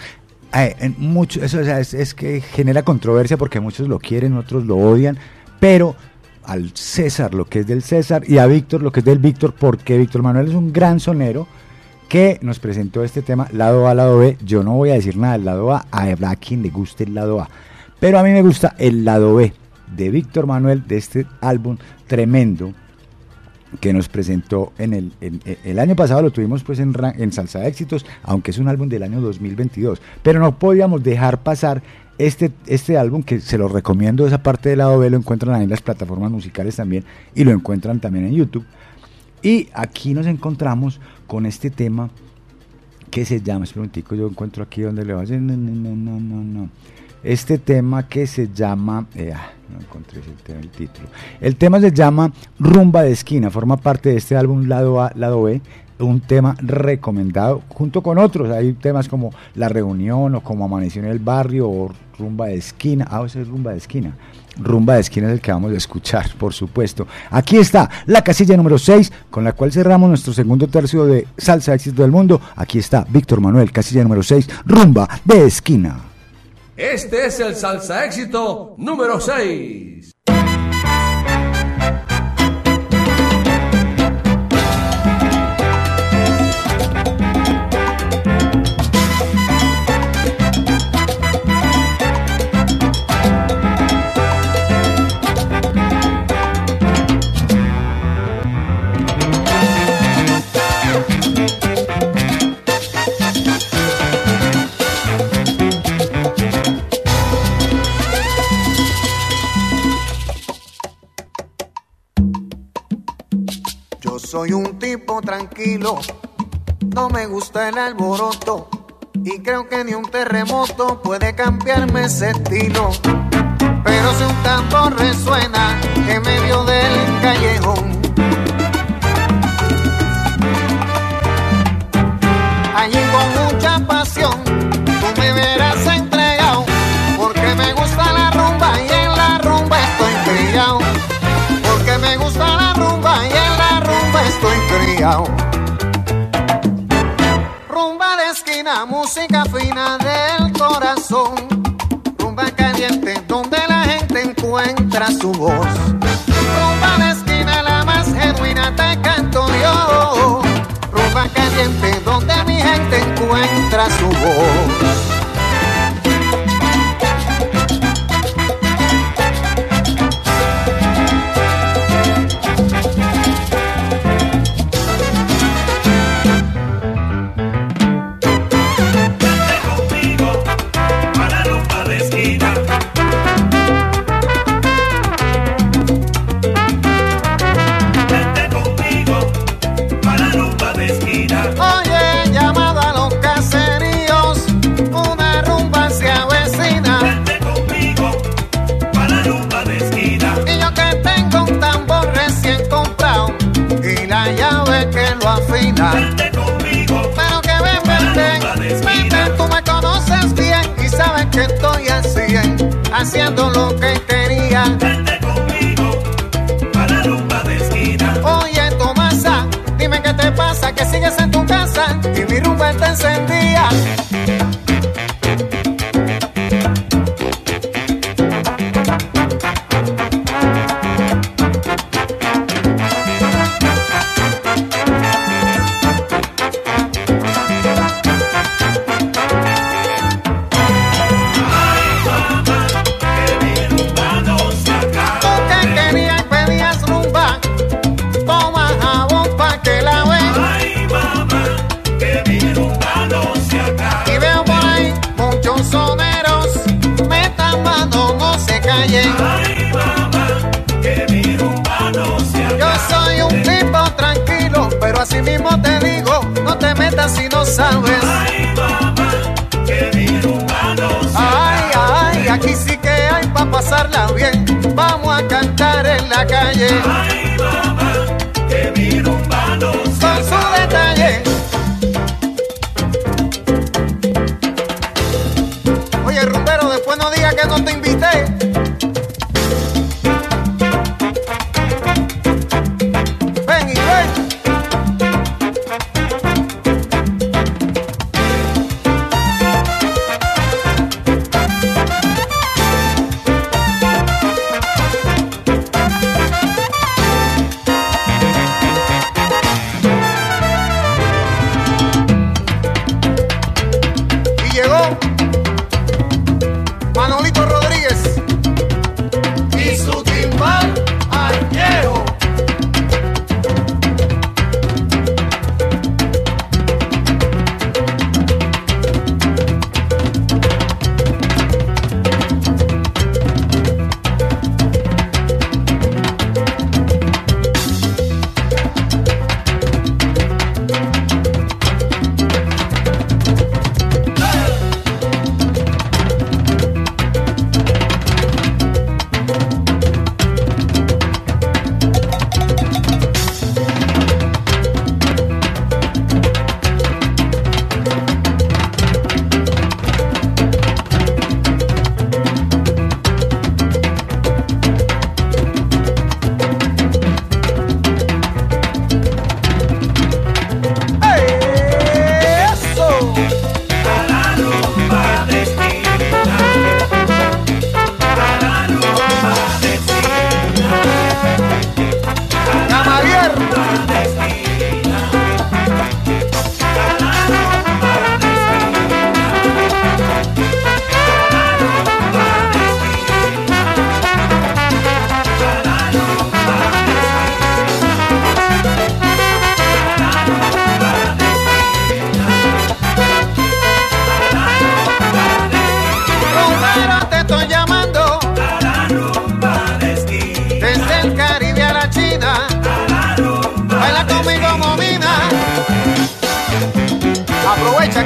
Eh, mucho, eso, o sea, es, es que genera controversia porque muchos lo quieren, otros lo odian, pero al César lo que es del César y a Víctor lo que es del Víctor, porque Víctor Manuel es un gran sonero que nos presentó este tema, Lado A, Lado B. Yo no voy a decir nada del lado A, habrá quien le guste el lado A, pero a mí me gusta el lado B de Víctor Manuel, de este álbum tremendo que nos presentó en el, en, el año pasado. Lo tuvimos pues en, en Salsa de Éxitos, aunque es un álbum del año dos mil veintidós, pero no podíamos dejar pasar este, este álbum, que se lo recomiendo. Esa parte del lado B lo encuentran ahí en las plataformas musicales también, y lo encuentran también en YouTube, y aquí nos encontramos con este tema que se llama, espera un tico, yo encuentro aquí donde le va a decir, no, no, no, no, no. Este tema que se llama, eh, no encontré el, tema, el título, el tema se llama Rumba de Esquina, forma parte de este álbum Lado A, Lado B, un tema recomendado junto con otros. Hay temas como La Reunión, o como Amaneció en el Barrio, o Rumba de Esquina. Ah, ese es Rumba de Esquina. Rumba de Esquina es el que vamos a escuchar, por supuesto. Aquí está la casilla número seis, con la cual cerramos nuestro segundo tercio de Salsa Éxito del Mundo. Aquí está Víctor Manuel, casilla número seis, Rumba de Esquina. Este es el Salsa Éxito número seis. Soy un tipo tranquilo, no me gusta el alboroto, y creo que ni un terremoto puede cambiarme ese estilo. Pero si un tambor resuena en medio del callejón, allí con mucha pasión tú me verás entregado, porque me gusta la rumba y en la rumba estoy brillao. Porque me gusta la rumba y en la rumba estoy criado. Rumba de esquina, música fina del corazón. Rumba caliente donde la gente encuentra su voz. Rumba de esquina, la más genuina te canto yo. Rumba caliente donde mi gente encuentra su voz. Vente conmigo, pero que ven, vente, vente, tú me conoces bien y sabes que estoy así, haciendo lo que quería. Vente conmigo, para rumba de esquina. Oye, Tomasa, dime qué te pasa, que sigues en tu casa y mi rumba te encendía. Si no sabes, ay mamá, que mi rumba no se ay, ay, aquí sí que hay pa' pasarla bien. Vamos a cantar en la calle. Ay mamá, que mi rumba no se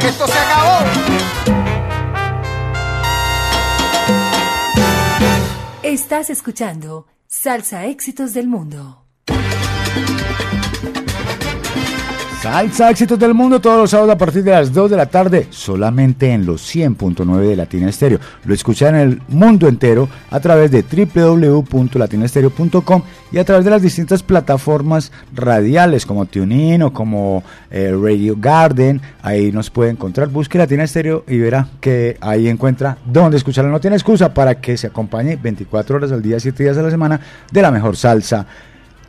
que esto se acabó. Estás escuchando Salsa Éxitos del Mundo. Salsa Éxitos del Mundo todos los sábados a partir de las dos de la tarde, solamente en los cien punto nueve de Latina Estéreo. Lo escuchan en el mundo entero a través de doble u doble u doble u punto latina estéreo punto com y a través de las distintas plataformas radiales como TuneIn o como eh, Radio Garden. Ahí nos puede encontrar, busque Latina Estéreo y verá que ahí encuentra donde escucharlo. No tiene excusa para que se acompañe veinticuatro horas al día, siete días a la semana de la mejor salsa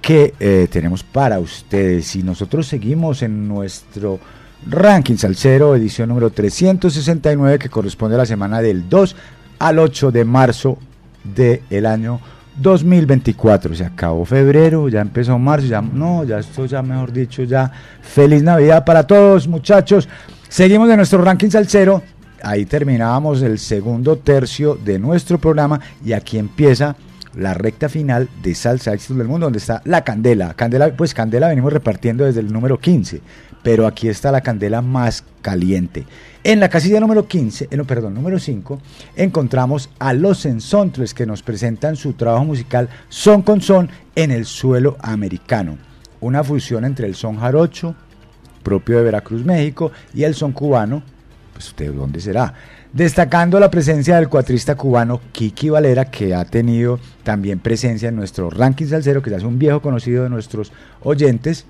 que eh, tenemos para ustedes. Y nosotros seguimos en nuestro ranking salsero, edición número trescientos sesenta y nueve, que corresponde a la semana del dos al ocho de marzo del año dos mil veinticuatro. Se acabó febrero, ya empezó marzo, ya no, ya esto ya mejor dicho, ya feliz Navidad para todos, muchachos. Seguimos en nuestro ranking salsero, ahí terminábamos el segundo tercio de nuestro programa y aquí empieza la recta final de Salsa Éxitos del Mundo, donde está la candela. Candela, pues candela venimos repartiendo desde el número quince, pero aquí está la candela más caliente. En la casilla número quince, eh, no, perdón, número cinco, encontramos a Los Cenzontles, que nos presentan su trabajo musical Son con Son en el suelo americano. Una fusión entre el son jarocho, propio de Veracruz, México, y el son cubano, pues usted, ¿dónde será? Destacando la presencia del cuatrista cubano Kiki Valera, que ha tenido también presencia en nuestro ranking salsero, que ya es un viejo conocido de nuestros oyentes,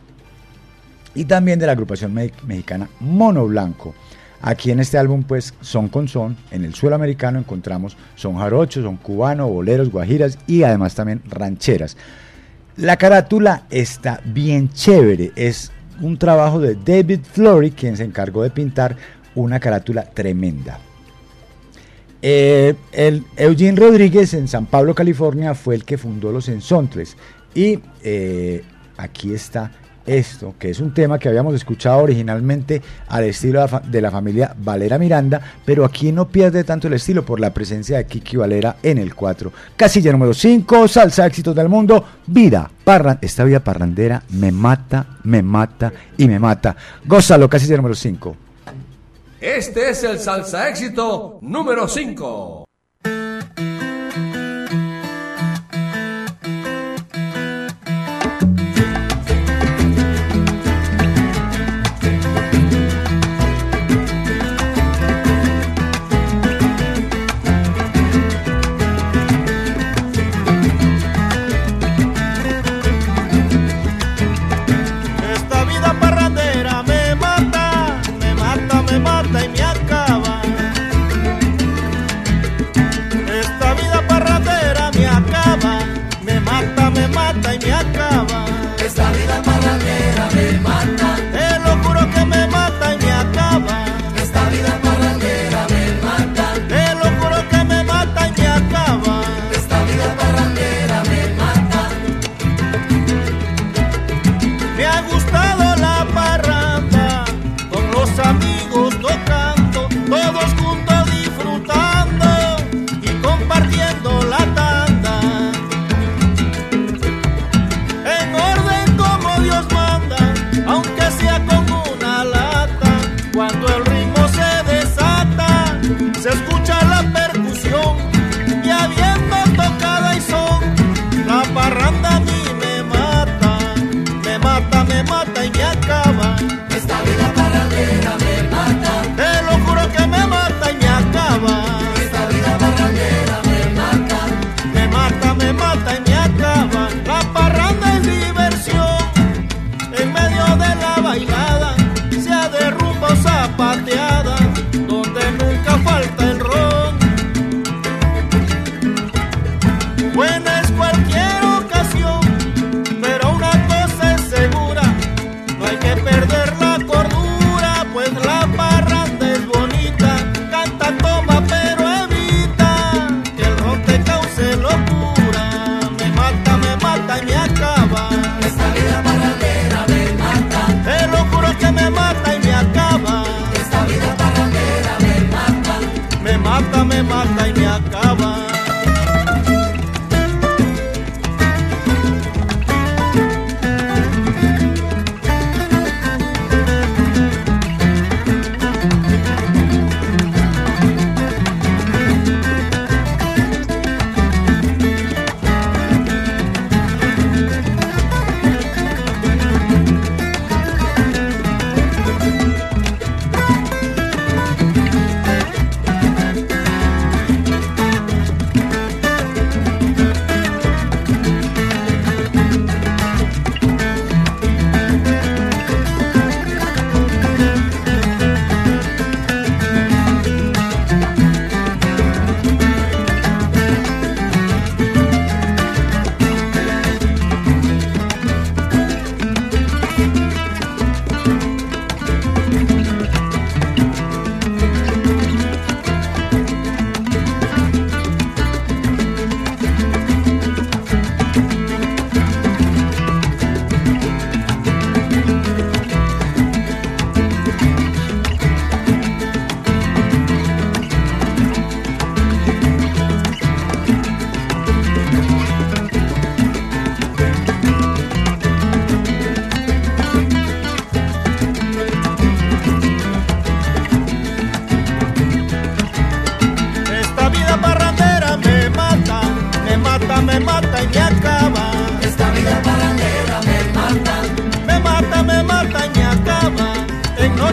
y también de la agrupación me- mexicana Mono Blanco. Aquí en este álbum, pues, Son con Son, en el suelo americano encontramos son jarocho, son cubano, boleros, guajiras y además también rancheras. La carátula está bien chévere, es un trabajo de David Flory, quien se encargó de pintar una carátula tremenda. Eh, el Eugene Rodríguez en San Pablo, California, fue el que fundó Los Cenzontles. Y eh, aquí está esto, que es un tema que habíamos escuchado originalmente al estilo de la familia Valera Miranda, pero aquí no pierde tanto el estilo por la presencia de Kiki Valera en el cuatro. Casilla número cinco, Salsa Éxitos del Mundo, vida parran, esta vida parrandera me mata, me mata y me mata. Gózalo, casilla número cinco. Este es el Salsa Éxito número cinco. Mata y me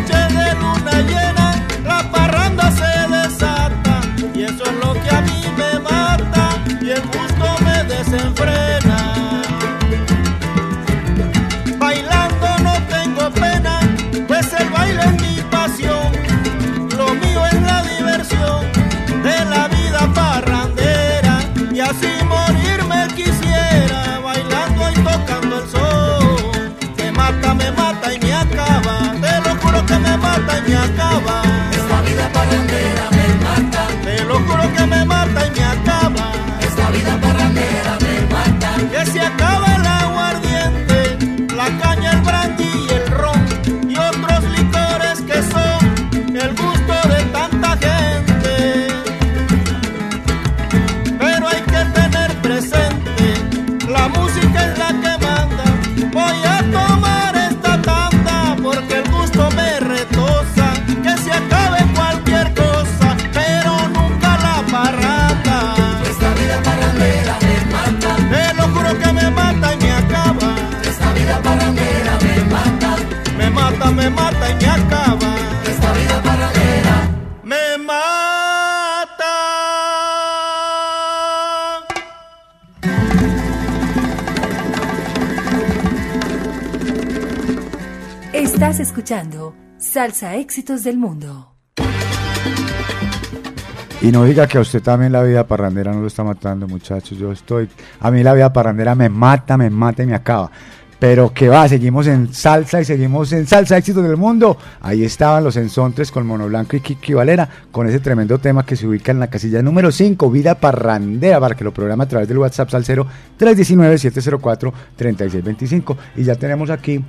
noches de luna llena, la parranda se desata, y eso es lo que a mí me mata, y el gusto me desenfrena. Bailando no tengo pena, pues el baile es mi pasión, lo mío es la diversión de la vida parrandera, y así morirme quisiera, bailando y tocando el sol. Me mata, me mata y me acaba, te lo juro que me mata y me acaba. Esta vida parrandera me mata, te lo juro que me mata y me acaba. Esta vida parrandera me mata, que se acaba el aguardiente, la caña, el brandy y el ron, y otros licores que son el gusto de tanta gente. Pero hay que tener presente, la música es la que manda. Voy a tomar esta tanda porque el gusto me retosa, que se acabe cualquier cosa, pero nunca la parranda. Esta vida parrandera me mata, te lo juro que me mata y me acaba. Esta vida parrandera me mata, me mata, me mata y me acaba. Esta vida parrandera me mata. Estás escuchando Salsa Éxitos del Mundo. Y no diga que a usted también la vida parrandera no lo está matando, muchachos. Yo estoy. A mí la vida parrandera me mata, me mata y me acaba. Pero que va, seguimos en salsa y seguimos en Salsa Éxitos del Mundo. Ahí estaban Los Cenzontles con Mono Blanco y Kiki Valera, con ese tremendo tema que se ubica en la casilla número cinco, Vida Parrandera, para que lo programa a través del WhatsApp Salcero tres uno nueve, siete cero cuatro, tres seis dos cinco. Y ya tenemos aquí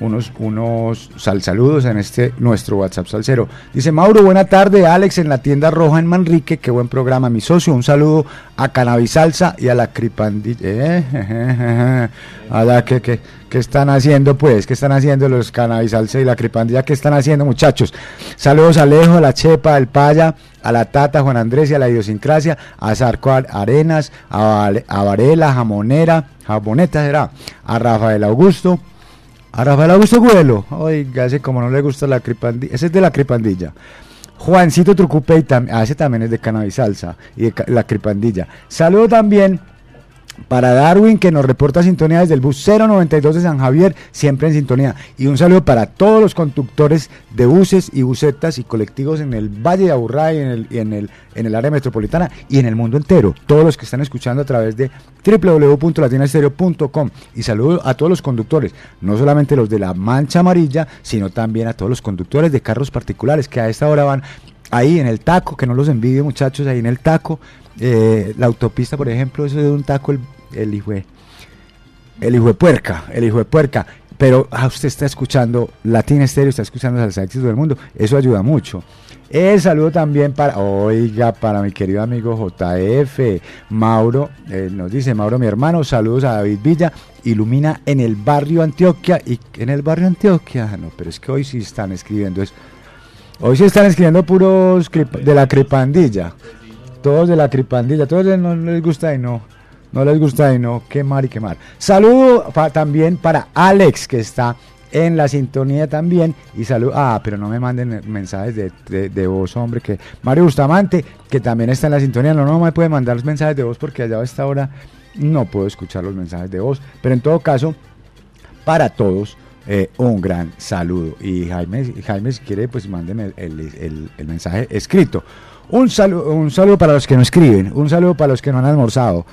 unos, unos sal saludos en este nuestro WhatsApp Salcero. Dice Mauro, buena tarde, Alex en la tienda roja en Manrique, qué buen programa, mi socio. Un saludo a Cannabis Salsa y a la Cripandilla. Eh, je, je, je. A la que, que, que están haciendo, pues, que están haciendo los Cannabis Salsa y la Cripandilla, que están haciendo, muchachos. Saludos a Alejo, a la Chepa, al Paya, a la Tata, Juan Andrés y a la Idiosincrasia, a Zarco Arenas, a, a Varela, Jamonera, Jamoneta será, a Rafael Augusto. A Rafael Augusto Güelo, oiga, ese como no le gusta la Cripandilla, ese es de la Cripandilla. Juancito Trucupey, tam, ah, ese también es de Cannabis Salsa y de la Cripandilla. Saludo también para Darwin, que nos reporta sintonía desde el bus cero noventa y dos de San Javier, siempre en sintonía. Y un saludo para todos los conductores de buses y busetas y colectivos en el Valle de Aburrá y en el, y en el, en el área metropolitana y en el mundo entero. Todos los que están escuchando a través de doble u doble u doble u punto latina estéreo punto com. Y saludo a todos los conductores, no solamente los de la Mancha Amarilla, sino también a todos los conductores de carros particulares que a esta hora van ahí en el taco, que no los envidie, muchachos, ahí en el taco. Eh, la autopista, por ejemplo, eso de un taco, el, el hijo de, el hijo de puerca, el hijo de puerca. Pero ah, usted está escuchando Latina Estéreo, está escuchando Salsa Éxito del Mundo, eso ayuda mucho. El saludo también para, oiga, para mi querido amigo J F, Mauro, eh, nos dice Mauro, mi hermano, saludos a David Villa, ilumina en el barrio Antioquia, y en el barrio Antioquia, no, pero es que hoy sí están escribiendo, es, hoy sí están escribiendo puros de la Cripandilla. Todos de la Cripandilla, todos no, no les gusta y no, no les gusta y no, quemar y quemar. Saludo pa, también para Alex, que está en la sintonía también, y saludo, ah, pero no me manden mensajes de, de, de voz, hombre, que Mario Bustamante, que también está en la sintonía, no, no me puede mandar los mensajes de voz porque allá a esta hora no puedo escuchar los mensajes de voz, pero en todo caso, para todos, Eh, un gran saludo. Y Jaime, Jaime si quiere, pues mándenme el, el, el, el mensaje escrito. Un saludo, un saludo para los que no escriben, un saludo para los que no han almorzado,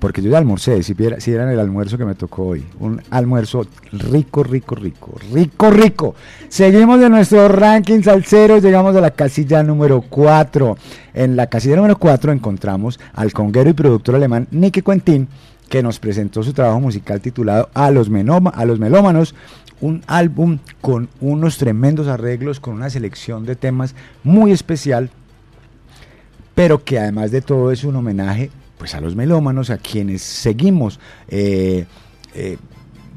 porque yo ya almorcé, si vieran si el almuerzo que me tocó hoy, un almuerzo rico, rico, rico, rico, rico. Seguimos de nuestro ranking salsero, llegamos a la casilla número cuatro. En la casilla número cuatro encontramos al conguero y productor alemán Nicky Quintín, que nos presentó su trabajo musical titulado A los, menoma, a los melómanos, un álbum con unos tremendos arreglos, con una selección de temas muy especial, pero que además de todo es un homenaje pues a los melómanos, a quienes seguimos eh, eh,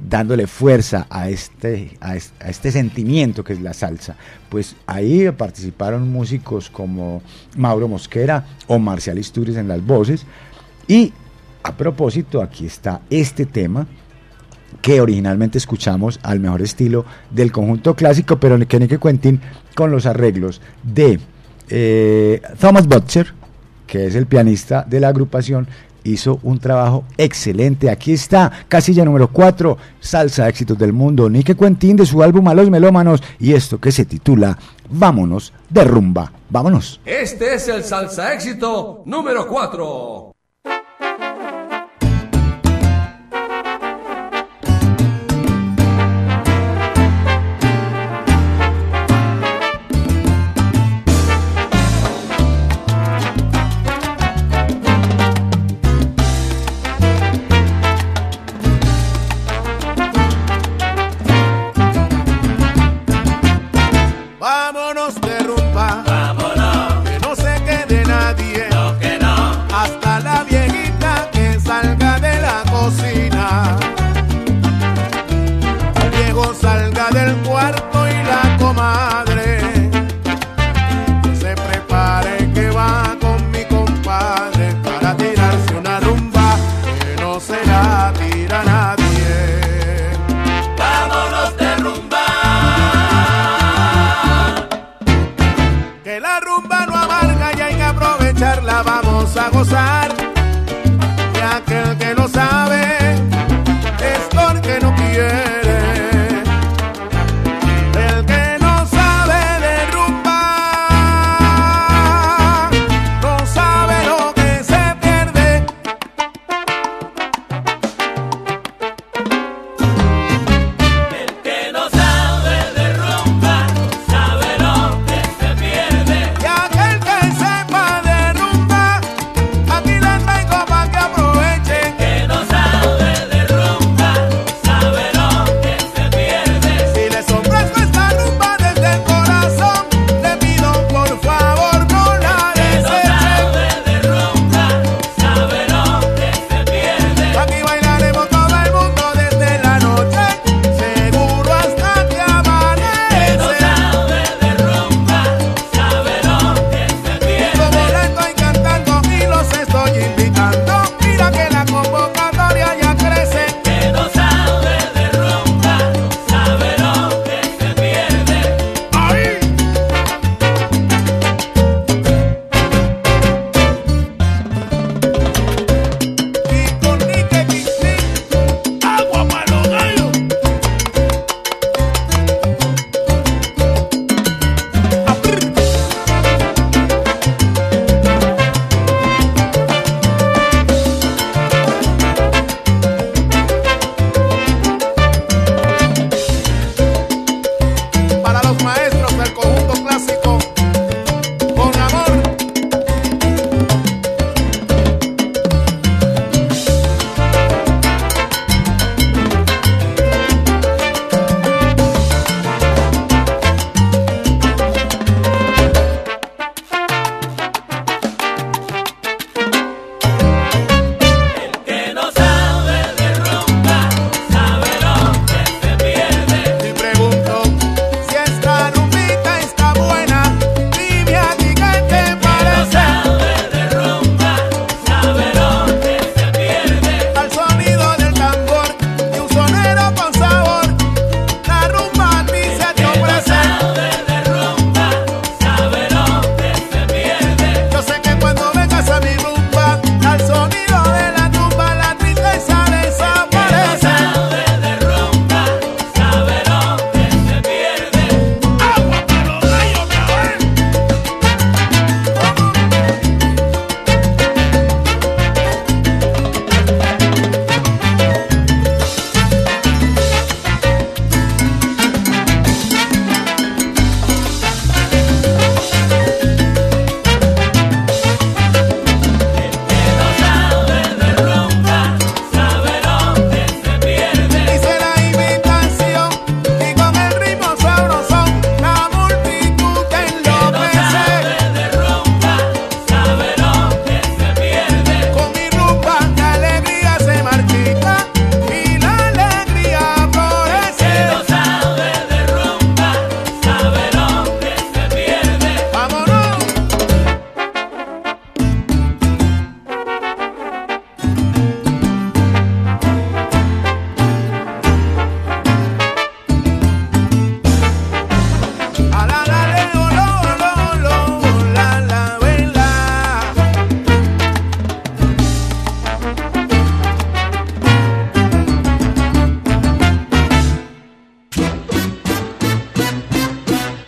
dándole fuerza a este, a, este, a este sentimiento que es la salsa. Pues ahí participaron músicos como Mauro Mosquera o Marcial Istúriz en las voces. Y a propósito, aquí está este tema que originalmente escuchamos al mejor estilo del conjunto clásico, pero que Nicky Quintín, con los arreglos de eh, Thomas Butcher, que es el pianista de la agrupación, hizo un trabajo excelente. Aquí está, casilla número cuatro, Salsa Éxitos del Mundo, Nicky Quintín, de su álbum A los Melómanos, y esto que se titula Vámonos de Rumba. Vámonos. Este es el Salsa Éxito número cuatro. Aquí la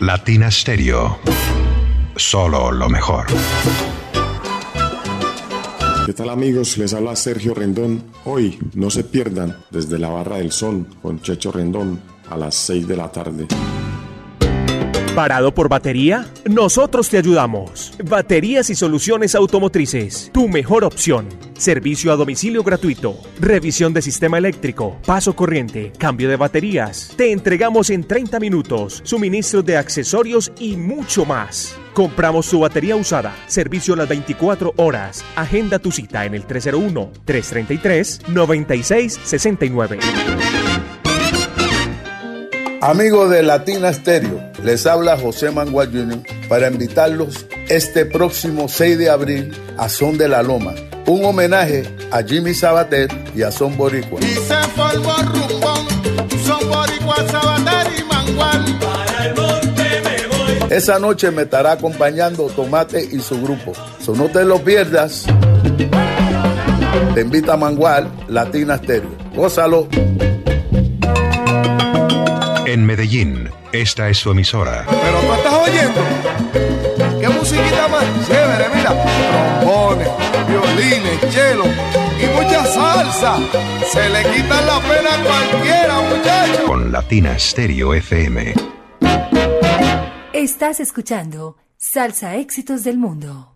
Latina Estéreo. Solo lo mejor. ¿Qué tal, amigos? Les habla Sergio Rendón. Hoy no se pierdan Desde la Barra del Sol con Checho Rendón a las seis de la tarde. ¿Parado por batería? Nosotros te ayudamos. Baterías y soluciones automotrices. Tu mejor opción. Servicio a domicilio gratuito. Revisión de sistema eléctrico. Paso corriente. Cambio de baterías. Te entregamos en treinta minutos. Suministros de accesorios y mucho más. Compramos tu batería usada. Servicio a las veinticuatro horas. Agenda tu cita en el tres cero uno, tres tres tres, nueve seis seis nueve. Amigos de Latina Estéreo, les habla José Mangual junior para invitarlos este próximo seis de abril a Son de la Loma, un homenaje a Jimmy Sabater y a Son Boricua. Y se formó rumbón, Son Boricua, Sabater y Mangual. Para el monte me voy. Esa noche me estará acompañando Tomate y su grupo. So no te lo pierdas. Te invita a Mangual, Latina Estéreo. Gózalo. En Medellín, esta es su emisora. Pero tú estás oyendo, qué musiquita más chévere, mira, trombones, violines, chelo y mucha salsa. Se le quita la pena a cualquiera, muchacho. Con Latina Estéreo F M. Estás escuchando Salsa Éxitos del Mundo.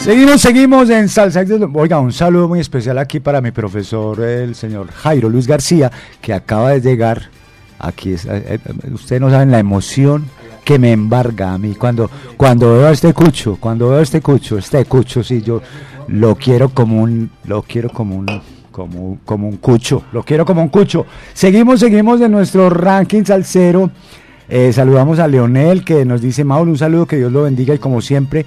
Seguimos, seguimos en Salsa. Oiga, un saludo muy especial aquí para mi profesor, el señor Jairo Luis García, que acaba de llegar aquí. Es, eh, ustedes no saben la emoción que me embarga a mí cuando, cuando veo a este cucho, cuando veo a este cucho, este cucho, sí, yo lo quiero como un, lo quiero como un, como, como un cucho, lo quiero como un cucho. Seguimos, seguimos en nuestro ranking salsero. Eh, saludamos a Leonel, que nos dice: Mauro, un saludo, que Dios lo bendiga y como siempre,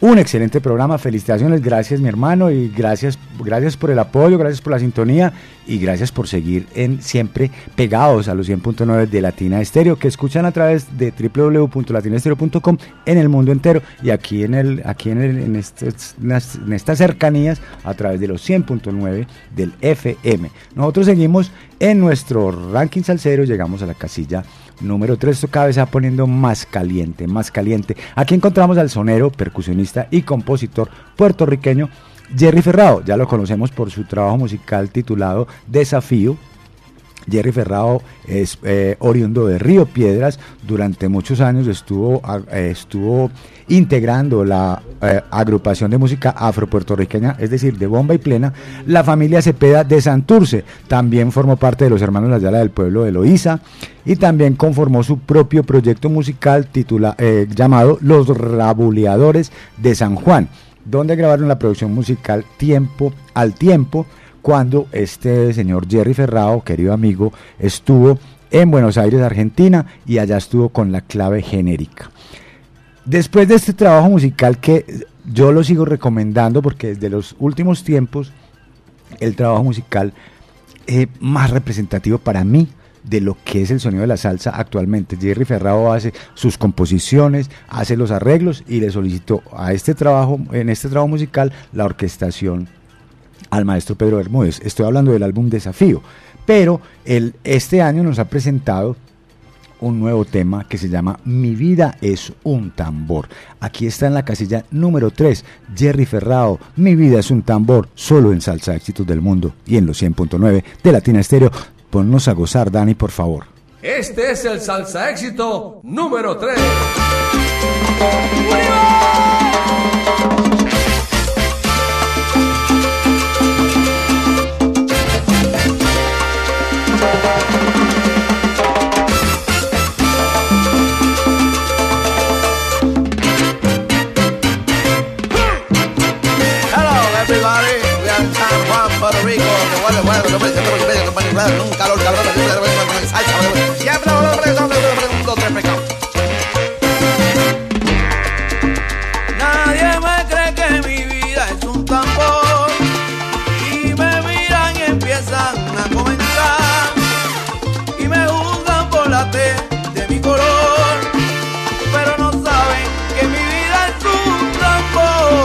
un excelente programa, felicitaciones, gracias mi hermano y gracias, gracias por el apoyo, gracias por la sintonía y gracias por seguir en siempre pegados a los cien punto nueve de Latina Estéreo, que escuchan a través de doble u doble u doble u punto latina estéreo punto com en el mundo entero y aquí en el aquí en, el, en, estas, en estas cercanías a través de los cien punto nueve del F M. Nosotros seguimos en nuestro ranking salsero, llegamos a la casilla número tres, esto cada vez se va poniendo más caliente, más caliente. Aquí encontramos al sonero, percusionista y compositor puertorriqueño Jerry Ferrado. Ya lo conocemos por su trabajo musical titulado Desafío. Jerry Ferrado es eh, oriundo de Río Piedras. Durante muchos años estuvo, eh, estuvo integrando la eh, agrupación de música afropuertorriqueña, es decir, de bomba y plena, la familia Cepeda de Santurce. También formó parte de los hermanos Ayala del pueblo de Loíza y también conformó su propio proyecto musical titula, eh, llamado Los Rabuleadores de San Juan, donde grabaron la producción musical Tiempo al Tiempo, cuando este señor Jerry Ferrado, querido amigo, estuvo en Buenos Aires, Argentina, y allá estuvo con la clave genérica. Después de este trabajo musical, que yo lo sigo recomendando porque desde los últimos tiempos, el trabajo musical es más representativo para mí de lo que es el sonido de la salsa actualmente. Jerry Ferrado hace sus composiciones, hace los arreglos y le solicitó a este trabajo, en este trabajo musical, la orquestación al maestro Pedro Bermúdez. Estoy hablando del álbum Desafío, pero él este año nos ha presentado un nuevo tema que se llama Mi Vida es un Tambor. Aquí está en la casilla número tres, Jerry Ferrado, Mi Vida es un Tambor, solo en Salsa Éxitos del Mundo y en los cien punto nueve de Latina Estéreo. Ponnos a gozar, Dani, por favor. Este es el Salsa Éxito número tres. ¡Viva! Un calor, calor, nadie me cree que mi vida es un tambor y me miran y empiezan a comentar y me juzgan por la tez de mi color, pero no saben que mi vida es un tambor.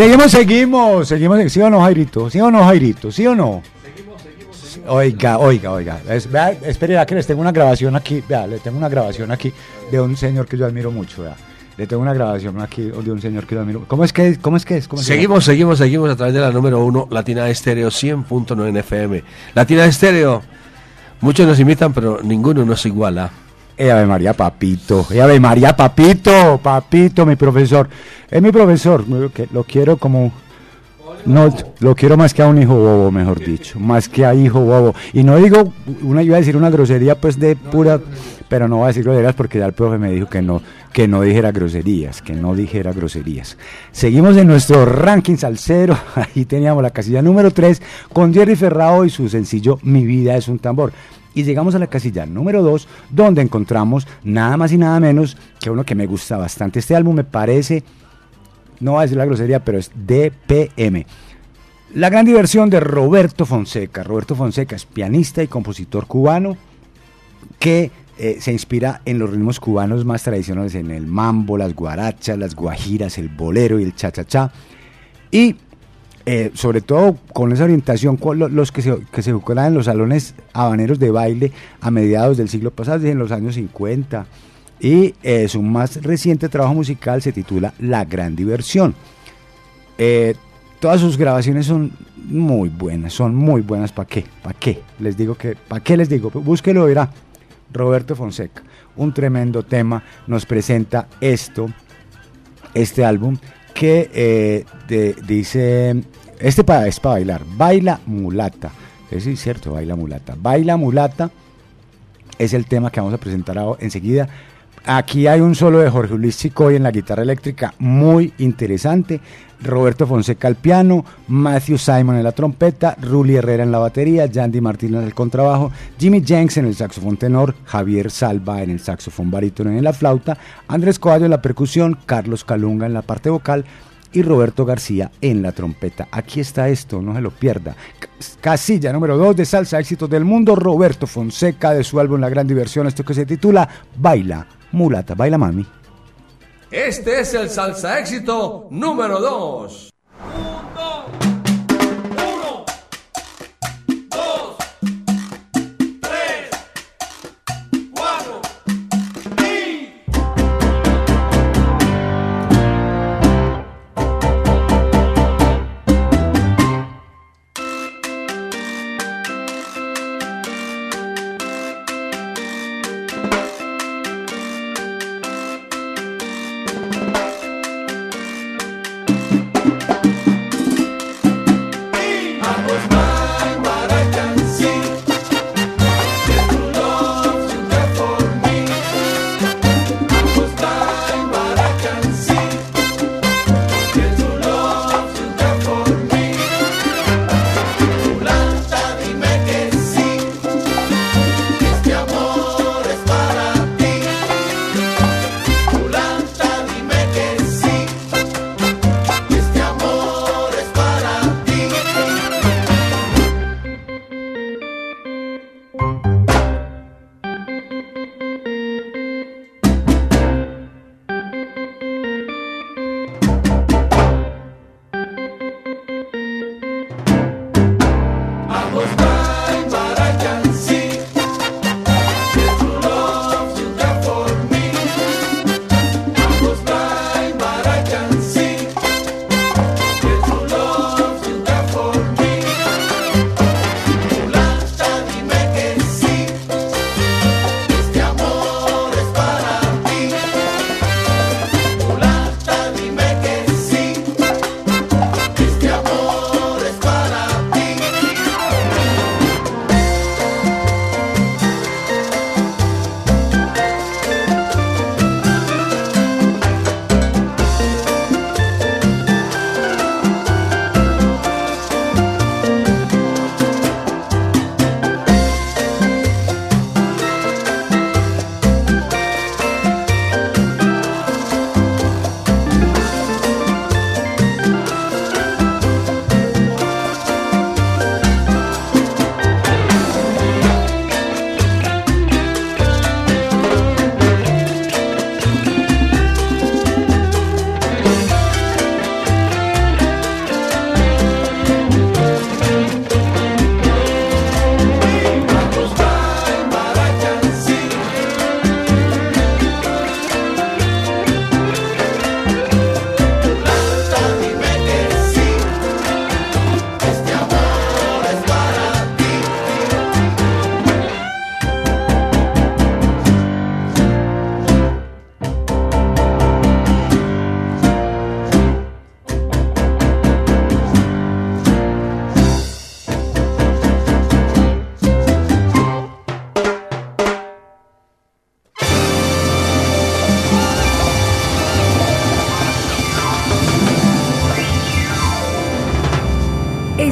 Seguimos, seguimos, seguimos. ¿Sí o no, Jairito? ¿Sí o no, Jairito? ¿Sí o no? Seguimos, seguimos, seguimos. Oiga, oiga, oiga. Es, vea, espera, que les tengo una grabación aquí. Vea, les tengo una grabación aquí de un señor que yo admiro mucho, vea. Le tengo una grabación aquí de un señor que lo admiro. ¿Cómo es que es? ¿Cómo es que es? ¿Cómo seguimos, se seguimos, seguimos a través de la número uno, Latina Estéreo cien punto nueve F M. Latina Estéreo, muchos nos imitan, pero ninguno nos iguala. Eh, Ave María, papito. Eh, Ave María, papito. Papito, mi profesor. Es eh, mi profesor. Lo quiero como... No, lo quiero más que a un hijo bobo, mejor dicho. Más que a hijo bobo. Y no digo... Una, iba a decir una grosería, pues, de pura... Pero no voy a decir groserías porque ya el profe me dijo que no, que no dijera groserías, que no dijera groserías. Seguimos en nuestro ranking salsero, ahí teníamos la casilla número tres con Jerry Ferrado y su sencillo Mi Vida es un Tambor. Y llegamos a la casilla número dos, donde encontramos nada más y nada menos que uno que me gusta bastante. Este álbum me parece, no voy a decir la grosería, pero es D P M. La Gran Diversión de Roberto Fonseca. Roberto Fonseca es pianista y compositor cubano que... Eh, se inspira en los ritmos cubanos más tradicionales, en el mambo, las guarachas, las guajiras, el bolero y el cha-cha-cha. Y eh, sobre todo con esa orientación, con lo, los que se, que se jugaban en los salones habaneros de baile a mediados del siglo pasado, desde los años cincuenta. Y eh, su más reciente trabajo musical se titula La Gran Diversión. Eh, todas sus grabaciones son muy buenas, son muy buenas. ¿Para qué? ¿Para qué? Les digo que, ¿para qué les digo? Búsquelo, verá. Roberto Fonseca, un tremendo tema, nos presenta esto, este álbum que eh, de, dice, este pa, es para bailar, Baila Mulata, es cierto, Baila Mulata, Baila Mulata es el tema que vamos a presentar ahora, enseguida. Aquí hay un solo de Jorge Luis Chicoy en la guitarra eléctrica, muy interesante, Roberto Fonseca al piano, Matthew Simon en la trompeta, Rully Herrera en la batería, Yandy Martínez en el contrabajo, Jimmy Jenks en el saxofón tenor, Javier Salva en el saxofón barítono y en la flauta, Andrés Coballo en la percusión, Carlos Calunga en la parte vocal y Roberto García en la trompeta. Aquí está esto, no se lo pierda. Casilla número dos de Salsa Éxitos del Mundo, Roberto Fonseca, de su álbum La Gran Diversión, esto que se titula Baila Mulata, baila mami. Este es el Salsa Éxito número dos. Bye.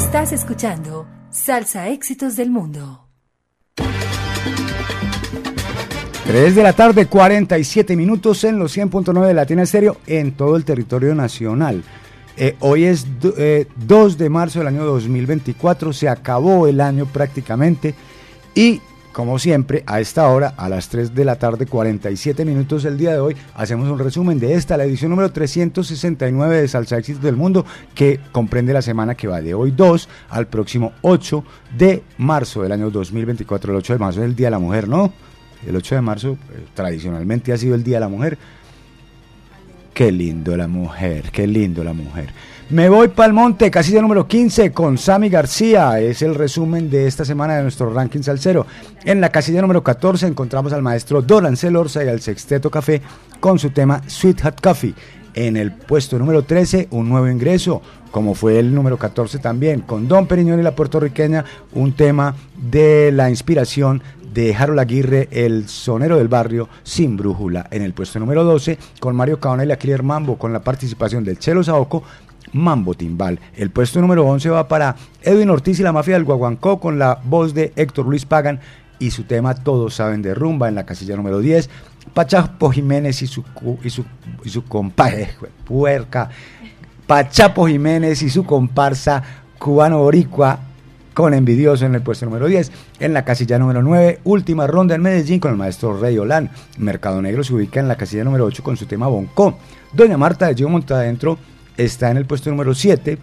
Estás escuchando Salsa Éxitos del Mundo. tres de la tarde, cuarenta y siete minutos en los cien punto nueve de Latina Estéreo en todo el territorio nacional. Eh, hoy es eh, dos de marzo del año dos mil veinticuatro, se acabó el año prácticamente y como siempre a esta hora, a las tres de la tarde, cuarenta y siete minutos el día de hoy, hacemos un resumen de esta, la edición número trescientos sesenta y nueve de Salsa Éxitos del Mundo, que comprende la semana que va de hoy dos al próximo ocho de marzo del año dos mil veinticuatro. El ocho de marzo es el Día de la Mujer, ¿no? El ocho de marzo eh, tradicionalmente ha sido el Día de la Mujer. Qué lindo la mujer, qué lindo la mujer. Me voy para el monte, casilla número quince con Sammy García. Es el resumen de esta semana de nuestro ranking salsero. En la casilla número catorce encontramos al maestro Dorance Lorza y al Sexteto Café con su tema Sweetheart Coffee. En el puesto número trece, un nuevo ingreso, como fue el número catorce también, con Don Periñón y la puertorriqueña, un tema de la inspiración de Harold Aguirre, el sonero del barrio, Sin Brújula. En el puesto número doce, con Mario Cabana y la Killer Mambo, con la participación del Chelo Saoco, Mambo Timbal. El puesto número once va para Edwin Ortiz y la Mafia del Guaguancó, con la voz de Héctor Luis Pagan y su tema Todos Saben de Rumba. En la casilla número diez, Pachapo Jiménez y su, y su, y su compadre, puerca, Pachapo Jiménez y su comparsa cubano-boricua, con Envidioso en el puesto número diez. En la casilla número nueve, Última Ronda en Medellín con el maestro Ray Ollán. Mercado Negro se ubica en la casilla número ocho con su tema Boncó. Doña Marta de Gio Montadentro está en el puesto número siete.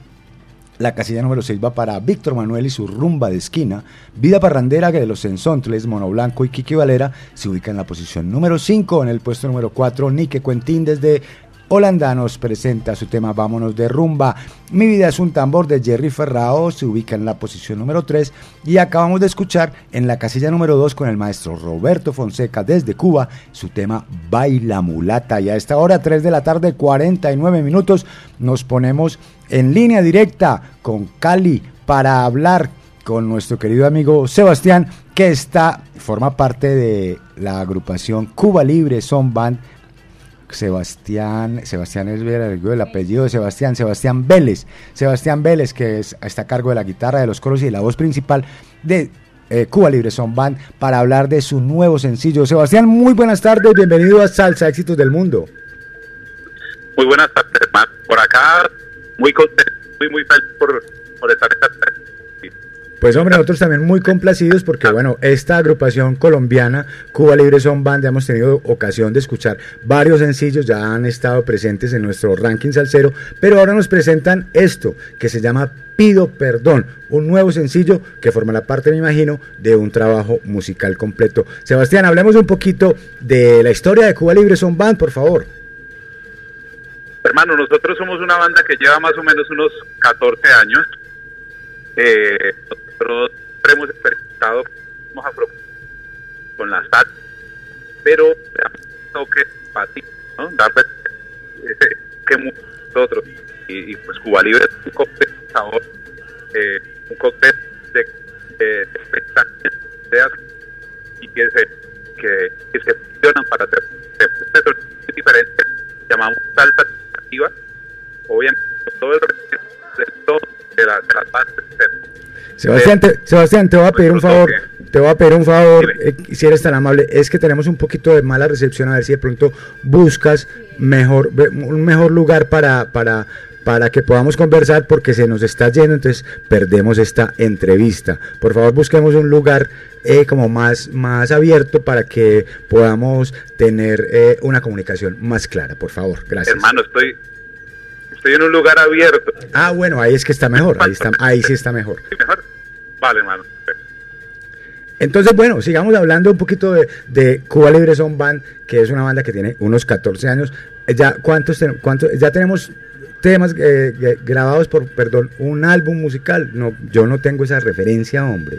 La casilla número seis va para Víctor Manuel y su Rumba de Esquina. Vida Parrandera de Los Cenzontles, Mono Blanco y Kiki Valera se ubica en la posición número cinco. En el puesto número cuatro, Nicky Quintín desde Holandanos presenta su tema Vámonos de Rumba. Mi Vida es un Tambor de Jerry Ferrado se ubica en la posición número tres, y acabamos de escuchar en la casilla número dos con el maestro Roberto Fonseca desde Cuba su tema Baila Mulata. Y a esta hora, tres de la tarde, cuarenta y nueve minutos, nos ponemos en línea directa con Cali para hablar con nuestro querido amigo Sebastián, que está, forma parte de la agrupación Cuba Libre Son Band. Sebastián, Sebastián es el apellido de Sebastián, Sebastián Vélez, Sebastián Vélez, que es, está a cargo de la guitarra, de los coros y de la voz principal de eh, Cuba Libre Son Band, para hablar de su nuevo sencillo. Sebastián, muy buenas tardes, bienvenido a Salsa Éxitos del Mundo. Muy buenas tardes, Mar. Por acá, muy contento, muy, muy feliz por, por estar en esta tarde. Pues hombre, nosotros también muy complacidos porque, bueno, esta agrupación colombiana, Cuba Libre Son Band, ya hemos tenido ocasión de escuchar varios sencillos, ya han estado presentes en nuestro ranking salsero, pero ahora nos presentan esto, que se llama Pido Perdón, un nuevo sencillo que formará parte, me imagino, de un trabajo musical completo. Sebastián, hablemos un poquito de la historia de Cuba Libre Son Band, por favor. Hermano, nosotros somos una banda que lleva más o menos unos catorce años, eh... nosotros hemos experimentado con las salsa, pero toque para ti, ¿no? Darle ese que nosotros y, y pues Cuba Libre es un cóctel de sabor, eh, un cóctel de, de, de y que se que, que se funcionan para hacer diferentes, llamamos salsa alternativa, obviamente todo el resto de la de las partes. Sebastián te, Sebastián, te voy a pedir un favor, te voy a pedir un favor, eh, si eres tan amable, es que tenemos un poquito de mala recepción, a ver si de pronto buscas mejor un mejor lugar para, para, para que podamos conversar, porque se nos está yendo, entonces perdemos esta entrevista. Por favor, busquemos un lugar eh, como más, más abierto para que podamos tener eh, una comunicación más clara, por favor, gracias. Hermano, estoy... Estoy en un lugar abierto. Ah, bueno, ahí es que está mejor, ahí está, ahí sí está mejor. ¿Mejor? Vale, hermano. Entonces, bueno, sigamos hablando un poquito de, de Cuba Libre Son Band, que es una banda que tiene unos catorce años. Ya cuántos, ten, cuántos ya tenemos temas eh, grabados por, perdón, un álbum musical. No, yo no tengo esa referencia, hombre.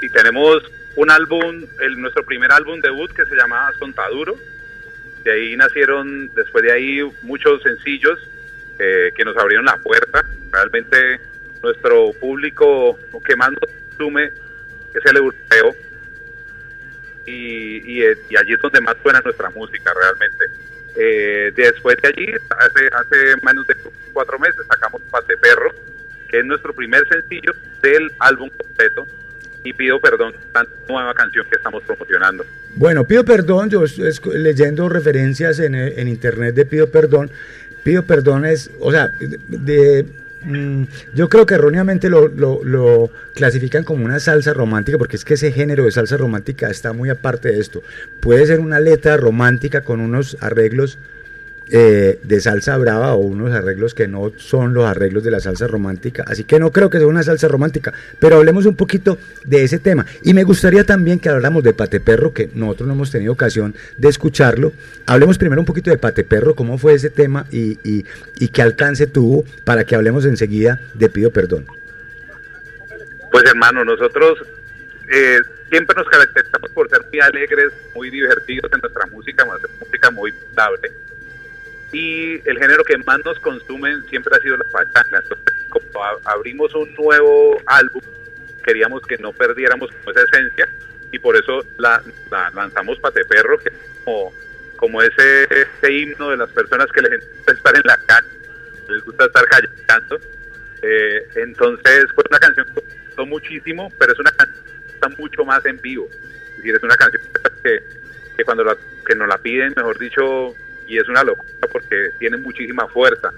Y tenemos un álbum, el, nuestro primer álbum debut que se llamaba Sontaduro. De ahí nacieron, después de ahí, muchos sencillos eh, que nos abrieron la puerta. Realmente nuestro público que más nos consume es el europeo y, y, y allí es donde más suena nuestra música realmente. Eh, después de allí, hace, hace menos de cuatro meses, sacamos Pate Perro, que es nuestro primer sencillo del álbum completo, y Pido Perdón, la nueva canción que estamos promocionando. Bueno, Pido Perdón, yo estoy leyendo referencias en, en internet de Pido Perdón. Pido Perdón es, o sea, de... de yo creo que erróneamente lo, lo, lo clasifican como una salsa romántica, porque es que ese género de salsa romántica está muy aparte de esto. Puede ser una letra romántica con unos arreglos eh, de salsa brava o unos arreglos que no son los arreglos de la salsa romántica, así que no creo que sea una salsa romántica, pero hablemos un poquito de ese tema. Y me gustaría también que habláramos de Pate Perro, que nosotros no hemos tenido ocasión de escucharlo. Hablemos primero un poquito de Pate Perro, cómo fue ese tema y, y, y qué alcance tuvo, para que hablemos enseguida de Pido Perdón. Pues hermano, nosotros eh, siempre nos caracterizamos por ser muy alegres, muy divertidos en nuestra música, música muy estable. Y el género que más nos consumen siempre ha sido la pachanga. Entonces, como abrimos un nuevo álbum, queríamos que no perdiéramos esa esencia, y por eso la, la lanzamos Pate Perro, que es como, como ese, ese himno de las personas que les gusta estar en la calle, les gusta estar callando. Eh, entonces fue una canción que gustó muchísimo, pero es una canción que está mucho más en vivo. Es decir, es una canción que, que cuando la, que nos la piden, mejor dicho... y es una locura porque tiene muchísima fuerza.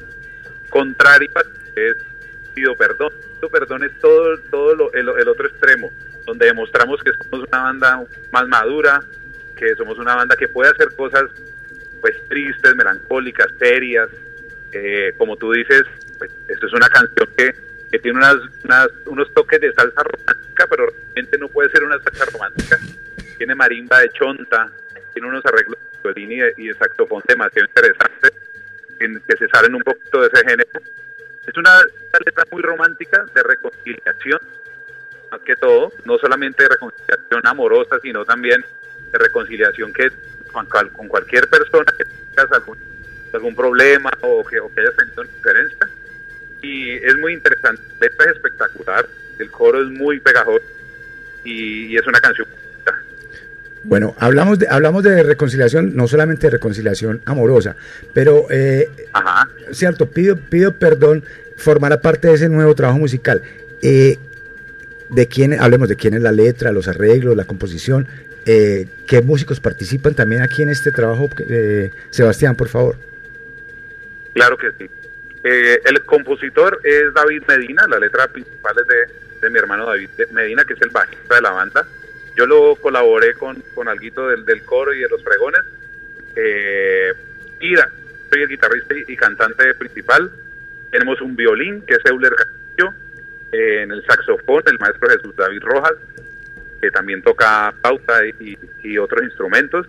Contrario es Pido Perdón. Pido Perdón es todo, todo lo, el, el otro extremo, donde demostramos que somos una banda más madura, que somos una banda que puede hacer cosas pues tristes, melancólicas, serias. Eh, como tú dices, pues, esto es una canción que, que tiene unas, unas, unos toques de salsa romántica, pero realmente no puede ser una salsa romántica. Tiene marimba de chonta, tiene unos arreglos y de saxofón demasiado interesante, en que se salen un poquito de ese género. Es una letra muy romántica, de reconciliación, más que todo, no solamente de reconciliación amorosa, sino también de reconciliación que con, con cualquier persona que tengas algún, algún problema o que, o que hayas tenido una diferencia. Y es muy interesante, la letra es espectacular, el coro es muy pegajoso y, y es una canción. Bueno, hablamos de, hablamos de reconciliación, no solamente de reconciliación amorosa, pero, eh, Ajá. cierto, pido, pido Perdón, formará parte de ese nuevo trabajo musical. Eh, de quién, hablemos de quién es la letra, los arreglos, la composición, eh, qué músicos participan también aquí en este trabajo, eh, Sebastián, por favor. Claro que sí. Eh, el compositor es David Medina, la letra principal es de, de mi hermano David Medina, que es el bajista de la banda. Yo lo colaboré con, con alguito del, del coro y de los pregones. Eh, Ira, soy el guitarrista y, y cantante principal. Tenemos un violín, que es Euler Castillo. Eh, en el saxofón, el maestro Jesús David Rojas, que también toca flauta y, y, y otros instrumentos.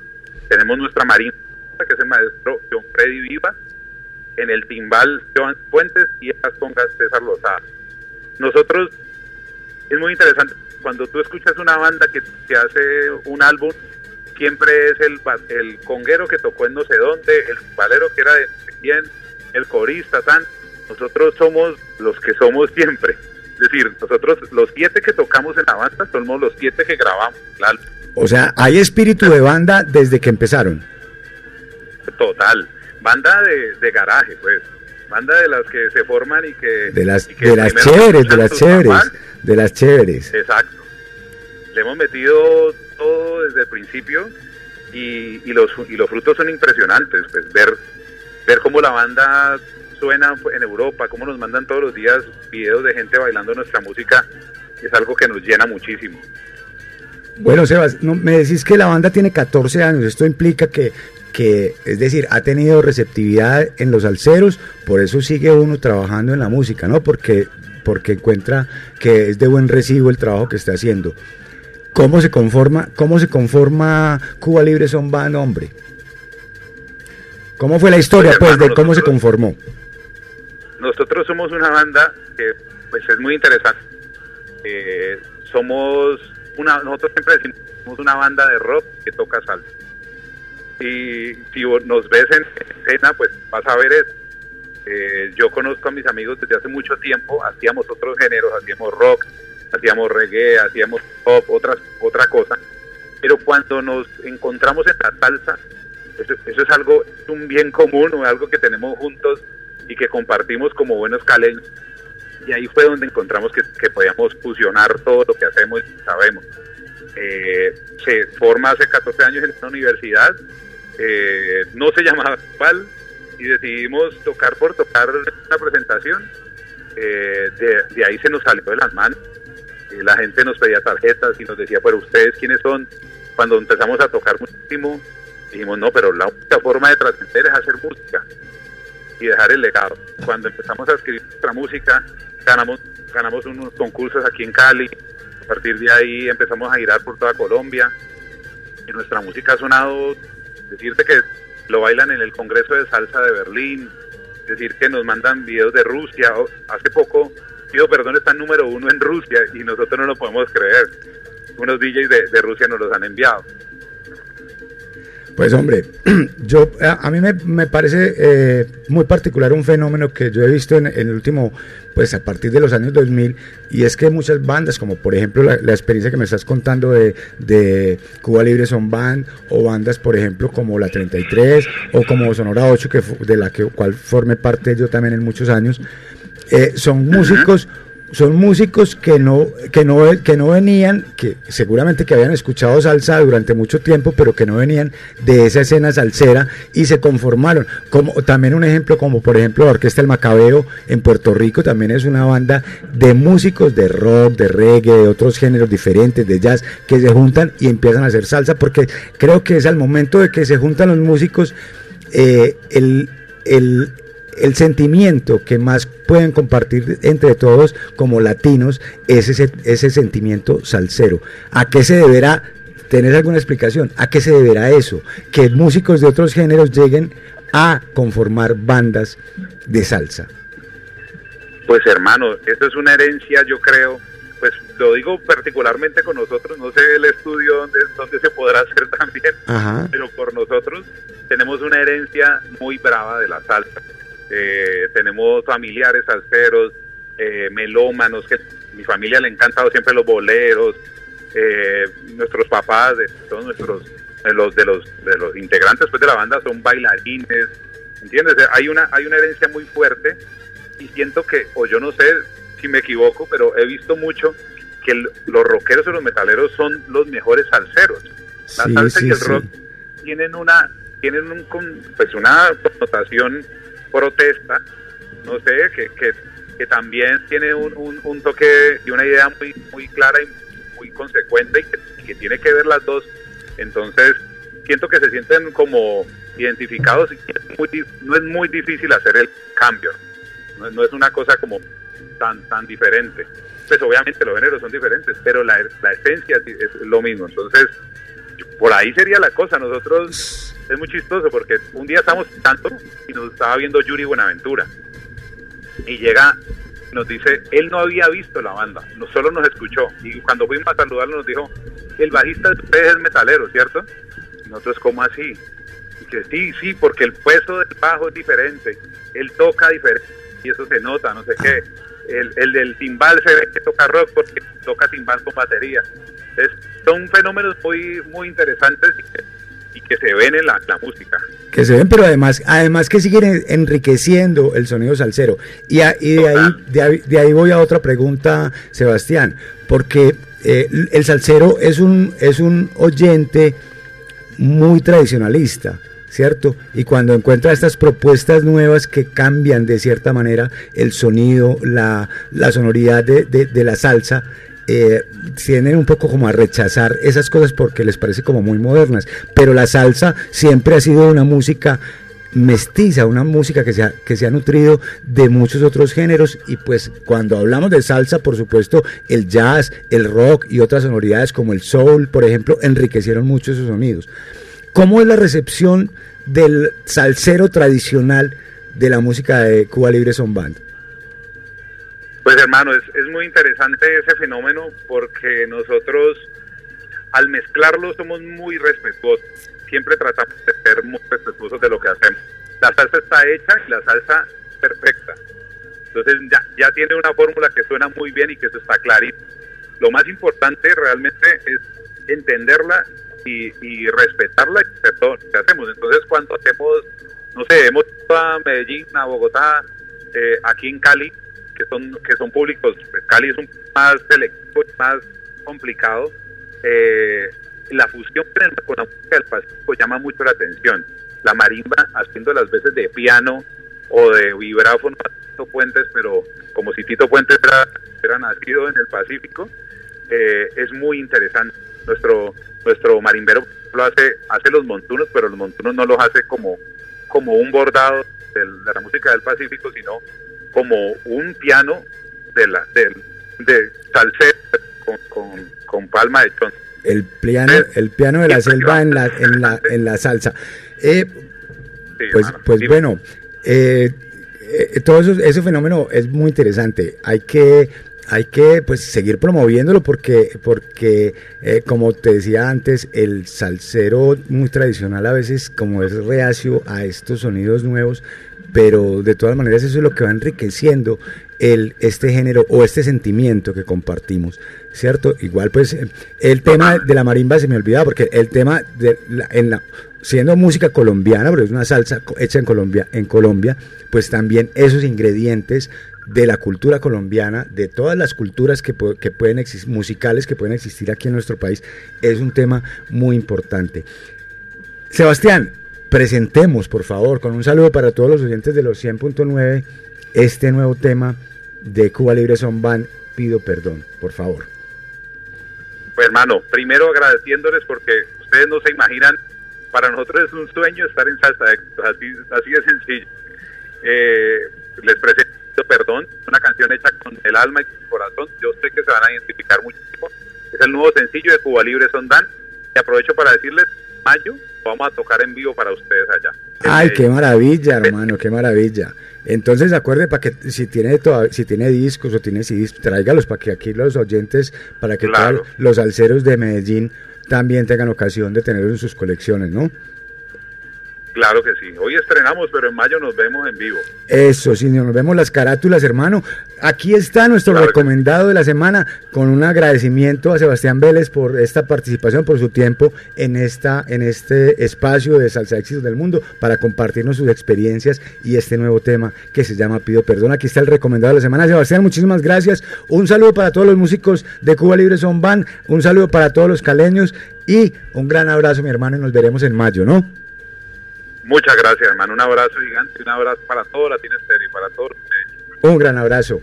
Tenemos nuestra marimba, que es el maestro John Freddy Viva. En el timbal, Joan Fuentes, y en las congas, César Lozada. Nosotros, es muy interesante... Cuando tú escuchas una banda que te hace un álbum, siempre es el, el conguero que tocó en no sé dónde, el valero que era de quién, el corista, tan. Nosotros somos los que somos siempre. Es decir, nosotros los siete que tocamos en la banda somos los siete que grabamos el álbum. O sea, hay espíritu de banda desde que empezaron. Total. Banda de, de garaje, pues. Banda de las que se forman y que... De las, que de las chéveres, de las chéveres, papás. de las chéveres. Exacto. Le hemos metido todo desde el principio y, y, los, y los frutos son impresionantes. Pues ver, ver cómo la banda suena en Europa, cómo nos mandan todos los días videos de gente bailando nuestra música, es algo que nos llena muchísimo. Bueno, Sebas, no, me decís que la banda tiene catorce años, esto implica que... que es decir, ha tenido receptividad en los salseros, por eso sigue uno trabajando en la música, ¿no? Porque, porque encuentra que es de buen recibo el trabajo que está haciendo. ¿Cómo se conforma, cómo se conforma Cuba Libre Son Band, hombre? ¿Cómo fue la historia, pues, hermano, de cómo nosotros, se conformó? Nosotros somos una banda que, pues, es muy interesante. Eh, somos una, nosotros siempre decimos, somos una banda de rock que toca salsa. Y si nos ves en escena, pues vas a ver eso. Eh, yo conozco a mis amigos desde hace mucho tiempo, hacíamos otros géneros, hacíamos rock, hacíamos reggae, hacíamos pop, otras, otra cosa. Pero cuando nos encontramos en la salsa, Eso, eso es algo, un bien común, algo que tenemos juntos y que compartimos como buenos caleños. Y ahí fue donde encontramos que, que podíamos fusionar todo lo que hacemos y sabemos. Eh, se forma hace catorce años en la universidad, eh, no se llamaba Pal, y decidimos tocar por tocar una presentación. Eh, de, de ahí se nos salió de las manos. Eh, la gente nos pedía tarjetas y nos decía, pero ustedes quiénes son. Cuando empezamos a tocar muchísimo, dijimos, no, pero la única forma de trascender es hacer música y dejar el legado. Cuando empezamos a escribir nuestra música, ganamos, ganamos unos concursos aquí en Cali. A partir de ahí empezamos a girar por toda Colombia, y nuestra música ha sonado, decirte que lo bailan en el Congreso de Salsa de Berlín, decir que nos mandan videos de Rusia. Hace poco, pido perdón, está número uno en Rusia, y nosotros no lo podemos creer. Unos D Js de, de Rusia nos los han enviado. Pues hombre, yo a, a mí me, me parece eh, muy particular un fenómeno que yo he visto en, en el último, pues a partir de los años dos mil, y es que muchas bandas, como por ejemplo la, la experiencia que me estás contando de, de Cuba Libre Son Band, o bandas por ejemplo como La treinta y tres, o como Sonora ocho, que de la que, cual formé parte yo también en muchos años, eh, son músicos... Son músicos que no, que no, que no venían, que seguramente que habían escuchado salsa durante mucho tiempo, pero que no venían de esa escena salsera y se conformaron. Como también un ejemplo, como por ejemplo la Orquesta El Macabeo en Puerto Rico, también es una banda de músicos de rock, de reggae, de otros géneros diferentes, de jazz, que se juntan y empiezan a hacer salsa, porque creo que es al momento de que se juntan los músicos, eh, el, el el sentimiento que más pueden compartir entre todos como latinos es ese, ese sentimiento salsero. ¿A qué se deberá? ¿Tenés alguna explicación? ¿A qué se deberá eso? Que músicos de otros géneros lleguen a conformar bandas de salsa. Pues hermano, esto es una herencia, yo creo, pues lo digo particularmente con nosotros, no sé el estudio donde, donde se podrá hacer también. Ajá. Pero por nosotros tenemos una herencia muy brava de la salsa. Eh, tenemos familiares salseros, eh, melómanos, que a mi familia le han encantado siempre los boleros, eh, nuestros papás, de todos nuestros de los de los de los integrantes pues, de la banda son bailarines, ¿entiendes? Hay una hay una herencia muy fuerte, y siento que, o yo no sé si me equivoco, pero he visto mucho que el, los rockeros y los metaleros son los mejores salseros. La sí, salsa sí, y el sí. rock tienen una tienen un, pues una connotación protesta, no sé, que, que, que también tiene un, un, un toque y una idea muy muy clara y muy consecuente, y que, que tiene que ver las dos. Entonces siento que se sienten como identificados, y es muy, no es muy difícil hacer el cambio, no, no es una cosa como tan tan diferente. Pues obviamente los géneros son diferentes, pero la, la esencia es lo mismo. Entonces por ahí sería la cosa. Nosotros es muy chistoso porque un día estamos tanto y nos estaba viendo Yuri Buenaventura, y llega, nos dice, él no había visto la banda, no, solo nos escuchó, y cuando fuimos a saludarlo nos dijo, el bajista de ustedes es metalero, ¿cierto? Y nosotros, ¿cómo así? Y que sí, sí, porque el peso del bajo es diferente, él toca diferente y eso se nota, no sé qué. El, el del timbal se ve que toca rock porque toca timbal con batería. Es, son fenómenos muy, muy interesantes y que, y que se ven en la, la música. Que se ven, pero además además que siguen enriqueciendo el sonido salsero. Y, a, y de, ahí, de, ahí, de ahí voy a otra pregunta, Sebastián, porque eh, el salsero es un, es un oyente muy tradicionalista, ¿cierto? Y cuando encuentra estas propuestas nuevas que cambian de cierta manera el sonido, la, la sonoridad de, de, de la salsa, eh, tienden un poco como a rechazar esas cosas porque les parece como muy modernas. Pero la salsa siempre ha sido una música mestiza, una música que se ha, que se ha nutrido de muchos otros géneros, y pues cuando hablamos de salsa, por supuesto, el jazz, el rock y otras sonoridades como el soul, por ejemplo, enriquecieron mucho esos sonidos. ¿Cómo es la recepción del salsero tradicional de la música de Cuba Libre Son Band? Pues hermano, es, es muy interesante ese fenómeno porque nosotros al mezclarlo somos muy respetuosos, siempre tratamos de ser muy respetuosos de lo que hacemos. La salsa está hecha y la salsa perfecta, entonces ya, ya tiene una fórmula que suena muy bien y que eso está clarito. Lo más importante realmente es entenderla y, y respetarla y hacer todo lo que hacemos. Entonces, cuando hacemos, no sé, hemos ido a Medellín, a Bogotá, eh, aquí en Cali, que son que son públicos, Cali es un más selectivo, más complicado, eh, la fusión con la música del Pacífico llama mucho la atención. La marimba haciendo las veces de piano o de vibráfono a Tito Puentes, pero como si Tito Puentes era, era nacido en el Pacífico, eh, es muy interesante. Nuestro nuestro marimbero lo hace, hace los montunos, pero los montunos no los hace como, como un bordado de la música del Pacífico, sino como un piano de la de, de salsero con, con, con palma de chon. El piano, el piano de la selva en la en la en la salsa. Eh, pues pues bueno, eh, eh, todo eso, ese fenómeno es muy interesante. Hay que hay que pues seguir promoviéndolo porque porque eh, como te decía antes, el salsero muy tradicional a veces como es reacio a estos sonidos nuevos, pero de todas maneras eso es lo que va enriqueciendo el este género o este sentimiento que compartimos, ¿cierto? Igual pues el tema de la marimba se me olvidaba, porque el tema de la, en la siendo música colombiana, porque es una salsa hecha en Colombia, en Colombia, pues también esos ingredientes de la cultura colombiana, de todas las culturas que, que pueden existir, musicales que pueden existir aquí en nuestro país, es un tema muy importante. Sebastián, presentemos por favor, con un saludo para todos los oyentes de los cien punto nueve, este nuevo tema de Cuba Libre Son Van, Pido Perdón, por favor. Pues hermano, primero agradeciéndoles porque ustedes no se imaginan, para nosotros es un sueño estar en Salsa de Éxitos, así, así de sencillo. Eh, les presento Perdón, una canción hecha con el alma y con el corazón, yo sé que se van a identificar muchísimo, es el nuevo sencillo de Cuba Libre Son Van, y aprovecho para decirles, mayo vamos a tocar en vivo para ustedes allá. Ay, qué maravilla, hermano, qué maravilla. Entonces, acuerde, para que si tiene toda, si tiene discos o tiene C Ds, tráigalos para que aquí los oyentes, para que claro, todos los salseros de Medellín también tengan ocasión de tenerlos en sus colecciones, ¿no? Claro que sí. Hoy estrenamos, pero en mayo nos vemos en vivo. Eso, sí, nos vemos las carátulas, hermano. Aquí está nuestro claro recomendado de la semana, con un agradecimiento a Sebastián Vélez por esta participación, por su tiempo en esta, en este espacio de Salsa Éxitos del Mundo, para compartirnos sus experiencias y este nuevo tema que se llama Pido Perdón. Aquí está el recomendado de la semana. Sebastián, muchísimas gracias. Un saludo para todos los músicos de Cuba Libre Son Van, un saludo para todos los caleños y un gran abrazo, mi hermano, y nos veremos en mayo, ¿no? Muchas gracias, hermano. Un abrazo gigante, un abrazo para todo Latina Estéreo y para todos. Un gran abrazo.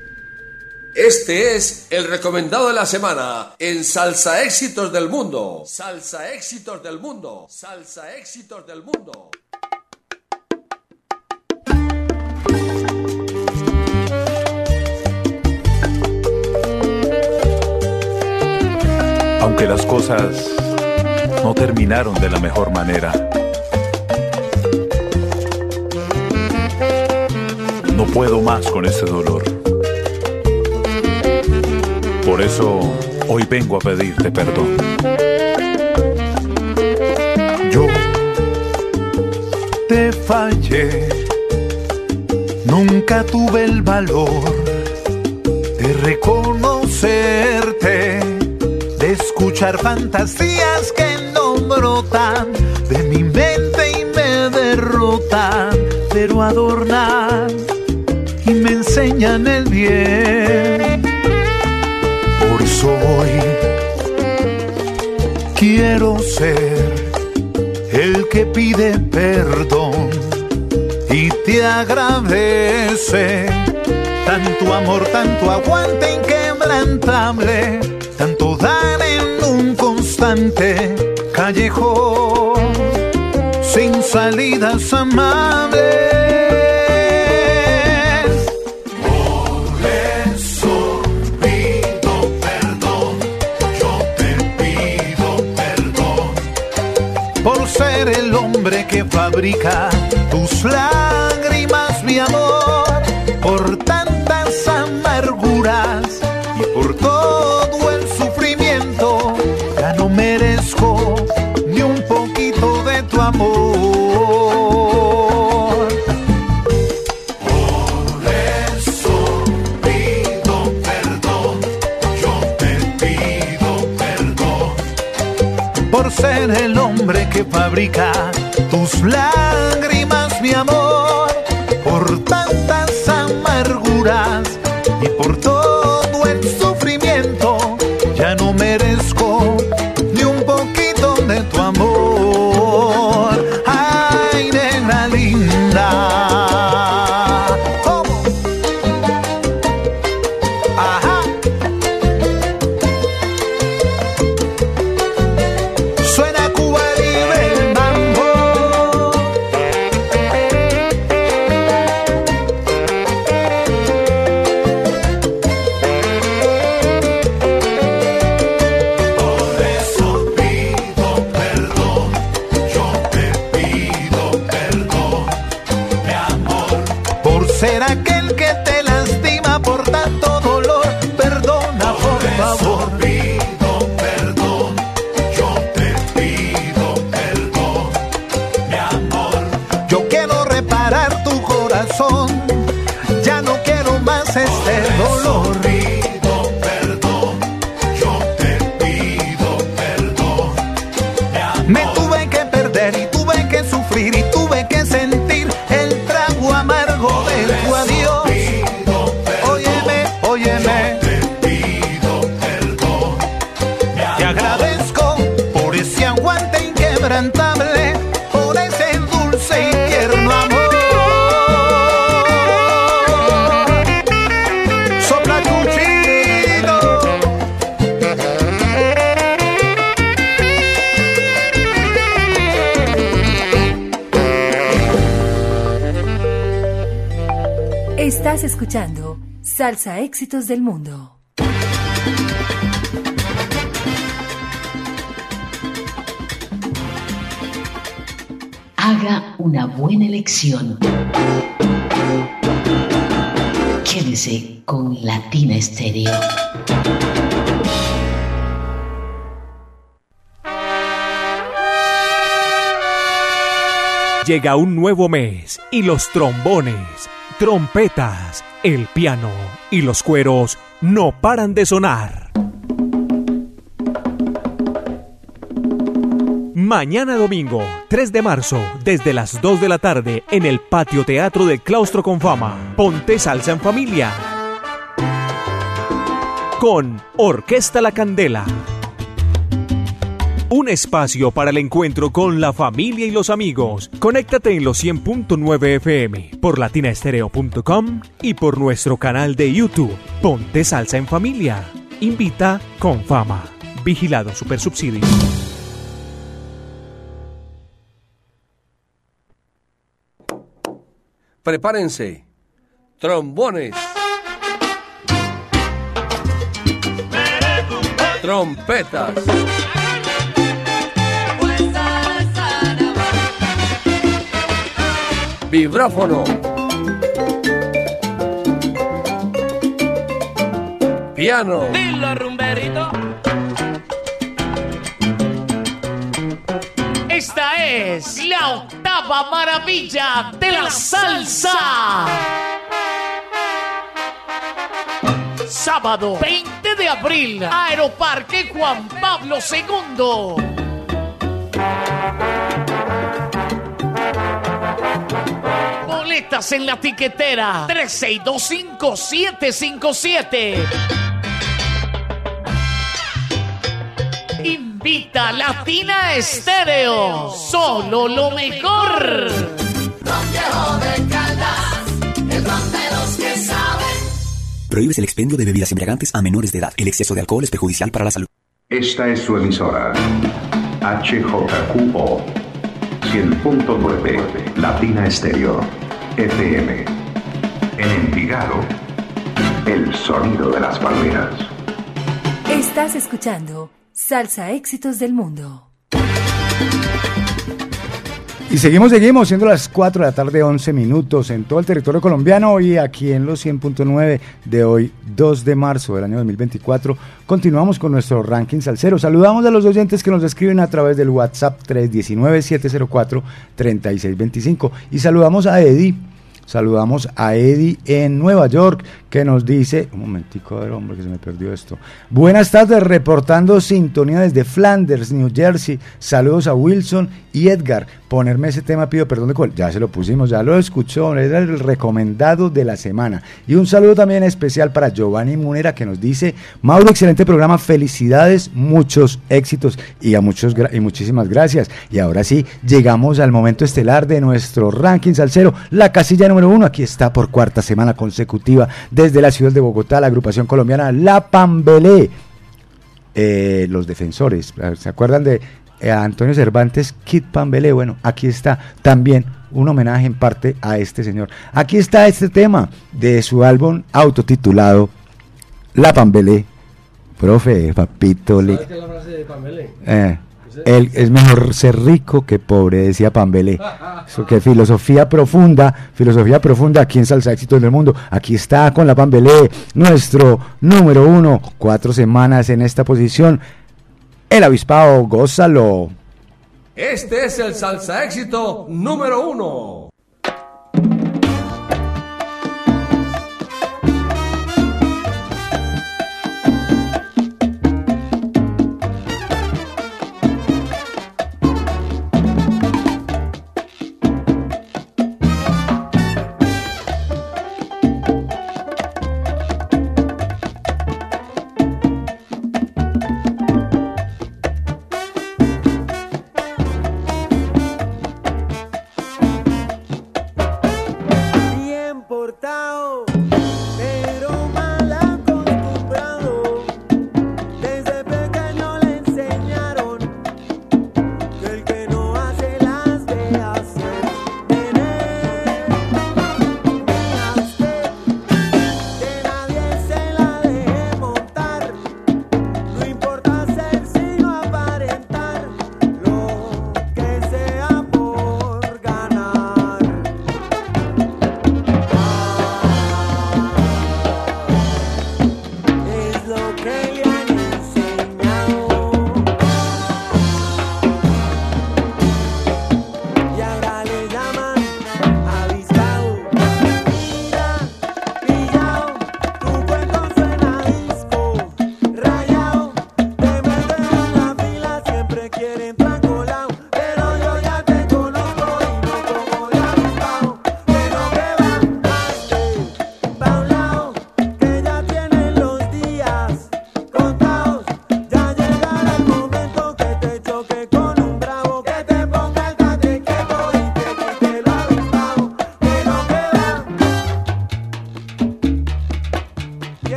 Este es el recomendado de la semana en Salsa Éxitos del Mundo. Salsa Éxitos del Mundo. Salsa Éxitos del Mundo. Aunque las cosas no terminaron de la mejor manera, no puedo más con ese dolor. Por eso hoy vengo a pedirte perdón. Yo te fallé, nunca tuve el valor de reconocerte, de escuchar fantasías que no brotan de mi mente y me derrotan, pero adornan y me enseñan el bien. Por eso hoy quiero ser el que pide perdón y te agradece tanto amor, tanto aguante inquebrantable, tanto dar en un constante callejón sin salidas amables. El hombre que fabrica tus lágrimas, mi amor, por tantas amarguras y por todo el sufrimiento, ya no merezco ni un poquito de tu amor. Por eso pido perdón, yo te pido perdón por ser el hombre hombre que fabrica tus lágrimas, mi amor, por tantas amarguras y por todo el sufrimiento, ya no merezco ni un poquito de tu amor. Ay, nena linda. ¿Cómo? Ajá. Suena Cuba Libre el mambo. Por eso pido perdón, yo te pido perdón, mi amor, por ser aquel que te lastima por tanto dolor. Perdona, por, por favor. Pido perdón, yo te pido perdón, mi amor. Yo quiero reparar tu corazón, ya no quiero más este dolor. Pido perdón, yo te pido perdón, mi amor. Me tuve que perder y tuve que sufrir y tuve que sentir el trago amargo de tu adiós. Pido perdón, Óyeme, óyeme, yo te pido perdón, mi amor. Te agradezco por ese aguante inquebrantable, por ese dulce y tierno amor. Sopla cuchillo. Estás escuchando Salsa Éxitos del Mundo. Haga una buena elección. Quédese con Latina Estéreo. Llega un nuevo mes y los trombones, trompetas, el piano y los cueros no paran de sonar. Mañana domingo, tres de marzo, desde las dos de la tarde, en el Patio Teatro del Claustro Confama, ponte salsa en familia con Orquesta La Candela. Un espacio para el encuentro con la familia y los amigos. Conéctate en los cien punto nueve F M, por latina estereo punto com y por nuestro canal de YouTube, Ponte Salsa en Familia. Invita Confama. Vigilado Supersubsidio. Prepárense, trombones, trompetas, vibráfono, piano, esta es la octava maravilla de la salsa. Sábado veinte de abril, Aeroparque Juan Pablo segundo. Boletas en la tiquetera tres seis dos cinco siete cinco siete. Invita Latina Estéreo, solo lo mejor. Don Diego de Caldas, el don de los que saben. Prohíbes el expendio de bebidas embriagantes a menores de edad. El exceso de alcohol es perjudicial para la salud. Esta es su emisora, H J Q O cien punto nueve, Latina Estéreo F M. En Envigado, el sonido de las palmeras. Estás escuchando Salsa Éxitos del Mundo. Y seguimos, seguimos, siendo las cuatro de la tarde, once minutos en todo el territorio colombiano y aquí en los cien punto nueve de hoy, dos de marzo del año dos mil veinticuatro. Continuamos con nuestro ranking salsero. Saludamos a los oyentes que nos escriben a través del WhatsApp tres uno nueve siete cero cuatro tres seis dos cinco y saludamos a Eddie. Saludamos a Eddie en Nueva York, que nos dice, un momentico, a ver, hombre, que se me perdió esto. Buenas tardes, reportando sintonía desde Flanders, New Jersey. Saludos a Wilson y Edgar. Ponerme ese tema, pido perdón de cuál. Ya se lo pusimos, ya lo escuchó, era el recomendado de la semana. Y un saludo también especial para Giovanni Munera, que nos dice, Mauro, excelente programa, felicidades, muchos éxitos y, a muchos gra- y muchísimas gracias. Y ahora sí, llegamos al momento estelar de nuestro ranking salsero, la casilla número uno. Aquí está por cuarta semana consecutiva desde la ciudad de Bogotá, la agrupación colombiana La Pambelé, eh, los Defensores. ¿Se acuerdan de Antonio Cervantes, Kid Pambelé? Bueno, aquí está también un homenaje en parte a este señor. Aquí está este tema de su álbum autotitulado La Pambelé. Profe, papito, ¿sabes li- qué es la frase de Pambelé? Eh. Él es mejor ser rico que pobre, decía Pambelé. Eso que filosofía profunda, filosofía profunda aquí en Salsa Éxito del Mundo. Aquí está con La Pambelé, nuestro número uno, cuatro semanas en esta posición. El Avispao, gózalo. Este es el Salsa Éxito número uno.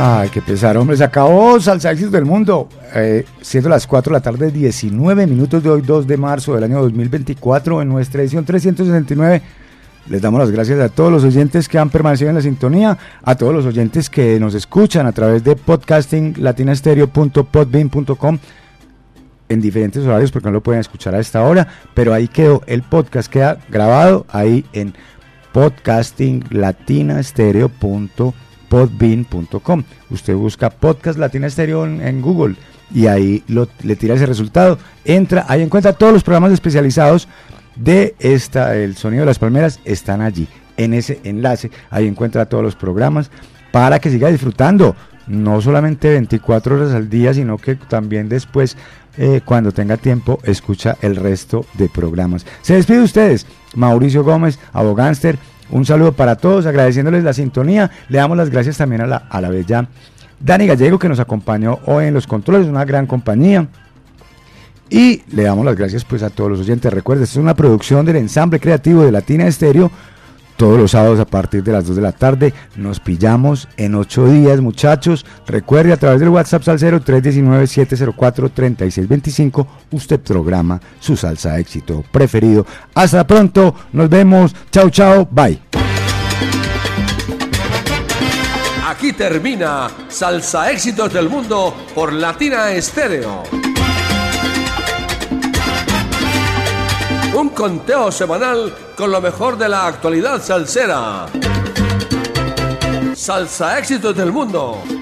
Ay, qué pesar, hombre, se acabó Salsa Éxitos del Mundo. Eh, siendo las cuatro de la tarde, diecinueve minutos de hoy, dos de marzo del año dos mil veinticuatro, en nuestra edición trescientos sesenta y nueve. Les damos las gracias a todos los oyentes que han permanecido en la sintonía, a todos los oyentes que nos escuchan a través de podcasting, latina estéreo punto podbean punto com, en diferentes horarios porque no lo pueden escuchar a esta hora, pero ahí quedó el podcast, queda grabado ahí en podcasting latina estéreo punto podbean punto com. Usted busca Podcast Latina Estéreo en, en Google y ahí lo, le tira ese resultado, entra, ahí encuentra todos los programas especializados de esta, el sonido de las palmeras, están allí, en ese enlace, ahí encuentra todos los programas para que siga disfrutando, no solamente veinticuatro horas al día, sino que también después, eh, cuando tenga tiempo, escucha el resto de programas. Se despide de ustedes, Mauricio Gómez, Abogánster, un saludo para todos, agradeciéndoles la sintonía, le damos las gracias también a la, a la bella Dani Gallego que nos acompañó hoy en los controles, una gran compañía. Y le damos las gracias pues a todos los oyentes. Recuerden, esta es una producción del ensamble creativo de Latina Estéreo. Todos los sábados a partir de las dos de la tarde. Nos pillamos en ocho días, muchachos. Recuerde, a través del WhatsApp Salsero tres uno nueve, siete cero cuatro, tres seis dos cinco. Usted programa su salsa éxito preferido. Hasta pronto, nos vemos. Chao, chao, bye. Aquí termina Salsa Éxitos del Mundo por Latina Estéreo. Un conteo semanal con lo mejor de la actualidad salsera. Salsa Éxitos del Mundo.